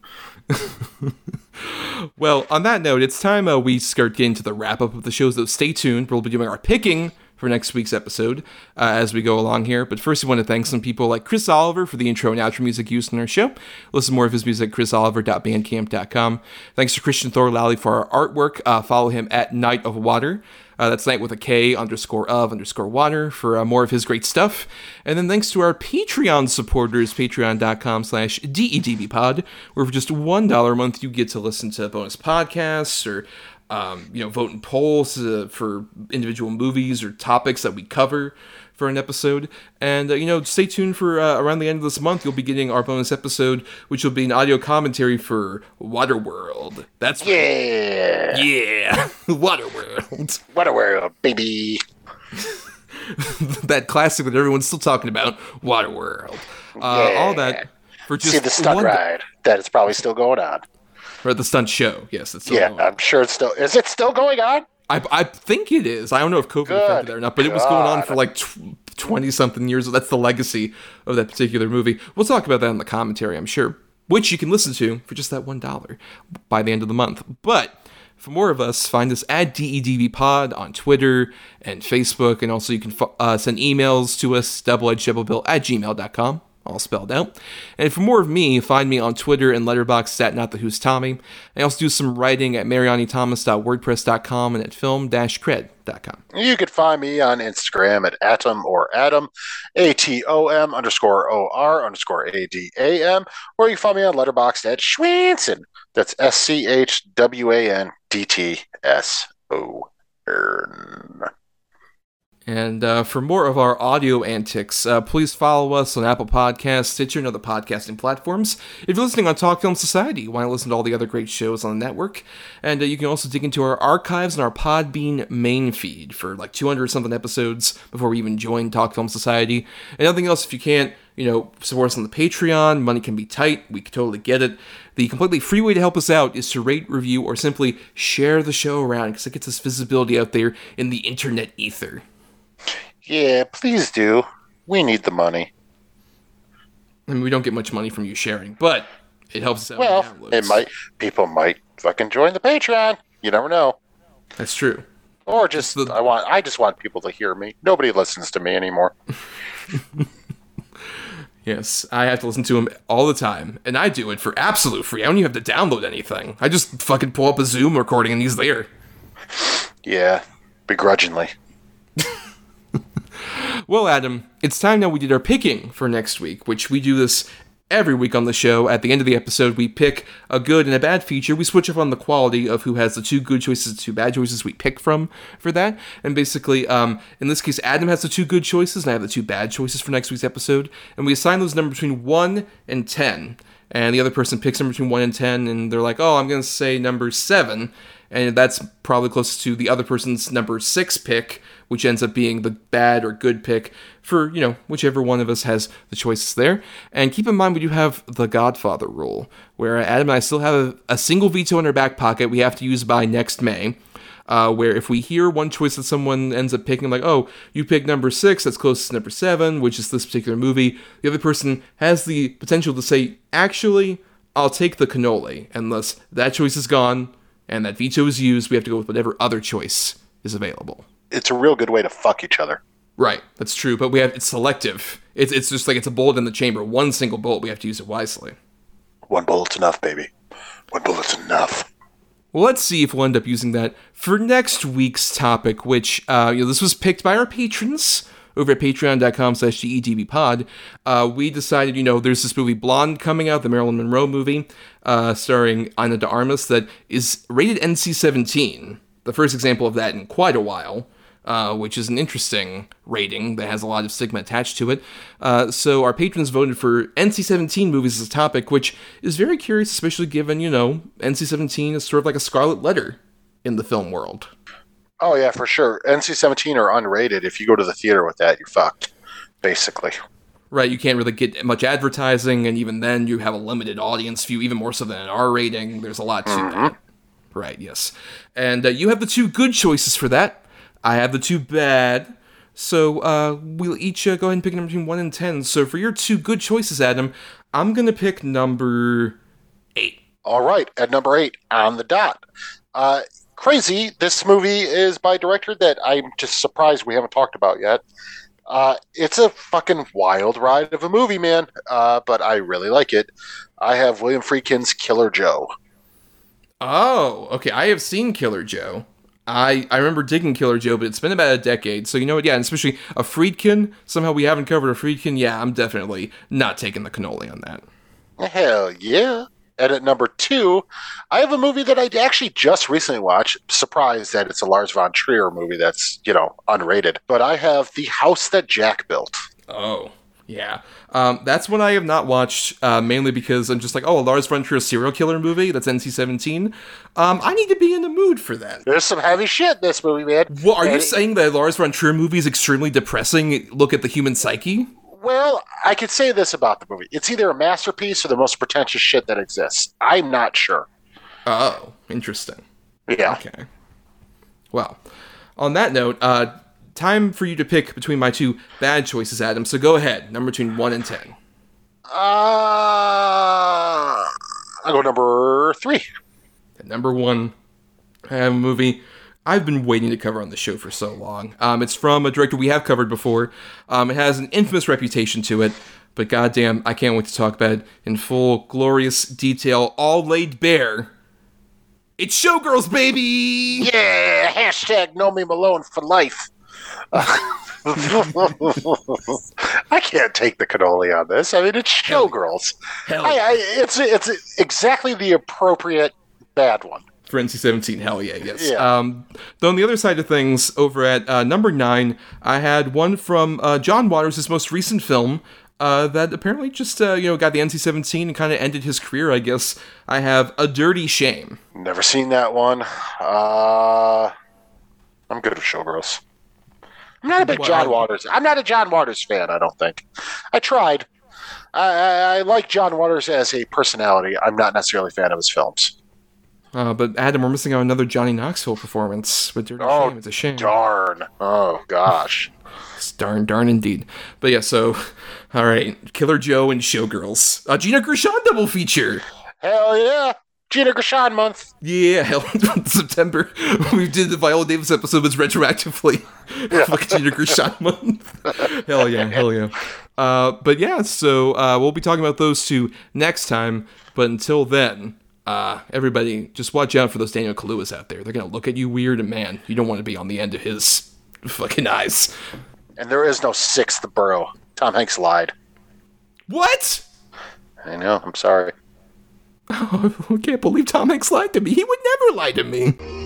Well, on that note, it's time uh, we start getting to the wrap-up of the shows, though stay tuned. We'll be doing our picking for next week's episode uh, as we go along here. But first, we want to thank some people like Chris Oliver for the intro and outro music used in our show. Listen more of his music at chris oliver dot bandcamp dot com. Thanks to Christian Thor Lally for our artwork. Uh, follow him at Night of Water. Uh, that's night with a K underscore of underscore water for uh, more of his great stuff. And then thanks to our Patreon supporters, patreon dot com slash D E D B pod, where for just one dollar a month, you get to listen to bonus podcasts or um, you know, vote in polls uh, for individual movies or topics that we cover for an episode. And, uh, you know, stay tuned for uh, around the end of this month, you'll be getting our bonus episode, which will be an audio commentary for Waterworld. That's Yeah! Right. Yeah! Waterworld. Waterworld, baby! That classic that everyone's still talking about, Waterworld. Uh, yeah. All that for just See the stunt one... ride that is probably still going on. Or the stunt show, yes. It's still yeah, going on. I'm sure it's still... Is it still going on? I, I think it is. I don't know if COVID Good affected it or not, but God. It was going on for like twenty-something years. That's the legacy of that particular movie. We'll talk about that in the commentary, I'm sure, which you can listen to for just that one dollar by the end of the month. But for more of us, find us at D E D B pod on Twitter and Facebook, and also you can uh, send emails to us, double edged double bill at gmail dot com. All spelled out. And for more of me, find me on Twitter and Letterboxd at Not The Who's Tommy. I also do some writing at mariani thomas dot wordpress dot com and at film dash cred dot com. You can find me on Instagram at Atom or Adam, A T O M underscore O R underscore A D A M, or you can find me on Letterboxd at Schwanson. That's S C H W A N D T S O N. And uh, for more of our audio antics, uh, please follow us on Apple Podcasts, Stitcher, and other podcasting platforms. If you're listening on Talk Film Society, you want to listen to all the other great shows on the network. And uh, you can also dig into our archives and our Podbean main feed for like two hundred something episodes before we even joined Talk Film Society. And nothing else, if you can't, you know, support us on the Patreon. Money can be tight. We can totally get it. The completely free way to help us out is to rate, review, or simply share the show around, because it gets us visibility out there in the internet ether. Yeah, please do. We need the money. I mean, we don't get much money from you sharing, but it helps us out. Well, it might. People might fucking join the Patreon. You never know. That's true. Or just the... I want. I just want people to hear me. Nobody listens to me anymore. Yes, I have to listen to him all the time, and I do it for absolute free. I don't even have to download anything. I just fucking pull up a Zoom recording, and he's there. Yeah, begrudgingly. Well, Adam, it's time now we did our picking for next week, which we do this every week on the show. At the end of the episode, we pick a good and a bad feature. We switch up on the quality of who has the two good choices, the two bad choices we pick from for that. And basically, um, in this case, Adam has the two good choices, and I have the two bad choices for next week's episode. And we assign those numbers between one and ten. And the other person picks them between one and ten, and they're like, oh, I'm going to say number seven. And that's probably closest to the other person's number six pick, which ends up being the bad or good pick for, you know, whichever one of us has the choices there. And keep in mind, we do have the Godfather rule, where Adam and I still have a, a single veto in our back pocket we have to use by next May, uh, where if we hear one choice that someone ends up picking, like, oh, you picked number six, that's closest to number seven, which is this particular movie, the other person has the potential to say, actually, I'll take the cannoli, unless that choice is gone and that veto is used, we have to go with whatever other choice is available. It's a real good way to fuck each other. Right, that's true, but we have it's selective. It's it's just like it's a bullet in the chamber. One single bullet, we have to use it wisely. One bullet's enough, baby. One bullet's enough. Well, let's see if we'll end up using that for next week's topic, which, uh, you know, this was picked by our patrons over at patreon dot com slash D E D B pod. Uh, we decided, you know, there's this movie Blonde coming out, the Marilyn Monroe movie, uh, starring Ana de Armas, that is rated N C seventeen. The first example of that in quite a while. Uh, which is an interesting rating that has a lot of stigma attached to it. Uh, so our patrons voted for N C seventeen movies as a topic, which is very curious, especially given, you know, N C seventeen is sort of like a scarlet letter in the film world. Oh, yeah, for sure. N C seventeen are unrated. If you go to the theater with that, you're fucked, basically. Right, you can't really get much advertising, and even then you have a limited audience view, even more so than an R rating. There's a lot to mm-hmm. that. Right, yes. And uh, you have the two good choices for that. I have the two bad. So uh, we'll each uh, go ahead and pick number between one and ten. So for your two good choices, Adam, I'm going to pick number eight. All right, at number eight, on the dot. Uh, crazy, this movie is by a director that I'm just surprised we haven't talked about yet. Uh, it's a fucking wild ride of a movie, man, uh, but I really like it. I have William Friedkin's Killer Joe. Oh, okay. I have seen Killer Joe. I, I remember digging Killer Joe, but it's been about a decade. So, you know what? Yeah, and especially a Friedkin. Somehow we haven't covered a Friedkin. Yeah, I'm definitely not taking the cannoli on that. Hell yeah. And at number two, I have a movie that I actually just recently watched. Surprised that it's a Lars von Trier movie that's, you know, unrated. But I have The House That Jack Built. Oh, yeah. Um, that's one I have not watched, uh, mainly because I'm just like, oh, a Lars von Trier serial killer movie? That's N C seventeen. Um, I need to be in the mood for that. There's some heavy shit in this movie, man. Well, are and you it, saying that a Lars von Trier movie is extremely depressing? Look at the human psyche? Well, I could say this about the movie. It's either a masterpiece or the most pretentious shit that exists. I'm not sure. Oh, interesting. Yeah. Okay. Well, on that note, uh, time for you to pick between my two bad choices, Adam. So go ahead. Number between one and ten. Uh, I'll go number three. At number one, I have a movie I've been waiting to cover on the show for so long. Um, it's from a director we have covered before. Um, it has an infamous reputation to it, but goddamn, I can't wait to talk about it in full, glorious detail, all laid bare. It's Showgirls, baby! Yeah! Hashtag know me Malone for life. I can't take the cannoli on this. I mean, it's Showgirls. Hell yeah. I, I, it's it's exactly the appropriate bad one for N C seventeen. Hell yeah, yes. Yeah. Um, though on the other side of things, over at uh, number nine, I had one from uh, John Waters, his most recent film, uh, that apparently just uh, you know got the N C seventeen and kind of ended his career. I guess I have A Dirty Shame. Never seen that one. Uh, I'm good with Showgirls. I'm not a big John Waters. I'm not a John Waters fan, I don't think. I tried. I, I, I like John Waters as a personality. I'm not necessarily a fan of his films. Uh, but Adam, we're missing out another Johnny Knoxville performance with Dirty Shame. It's a shame. Darn. Oh, gosh. It's darn, darn indeed. But yeah, so, all right. Killer Joe and Showgirls. Uh, Gina Gershon double feature. Hell yeah. Gina Gershon month. Yeah, hell, September. We did the Viola Davis episode was retroactively. Yeah. Fucking Gina Gershon month. Hell yeah, hell yeah. Uh, but yeah, so uh, we'll be talking about those two next time. But until then, uh, everybody, just watch out for those Daniel Kaluuyas out there. They're going to look at you weird, and man, you don't want to be on the end of his fucking eyes. And there is no sixth borough. Tom Hanks lied. What? I know, I'm sorry. Oh, I can't believe Tom Hanks lied to me. He would never lie to me.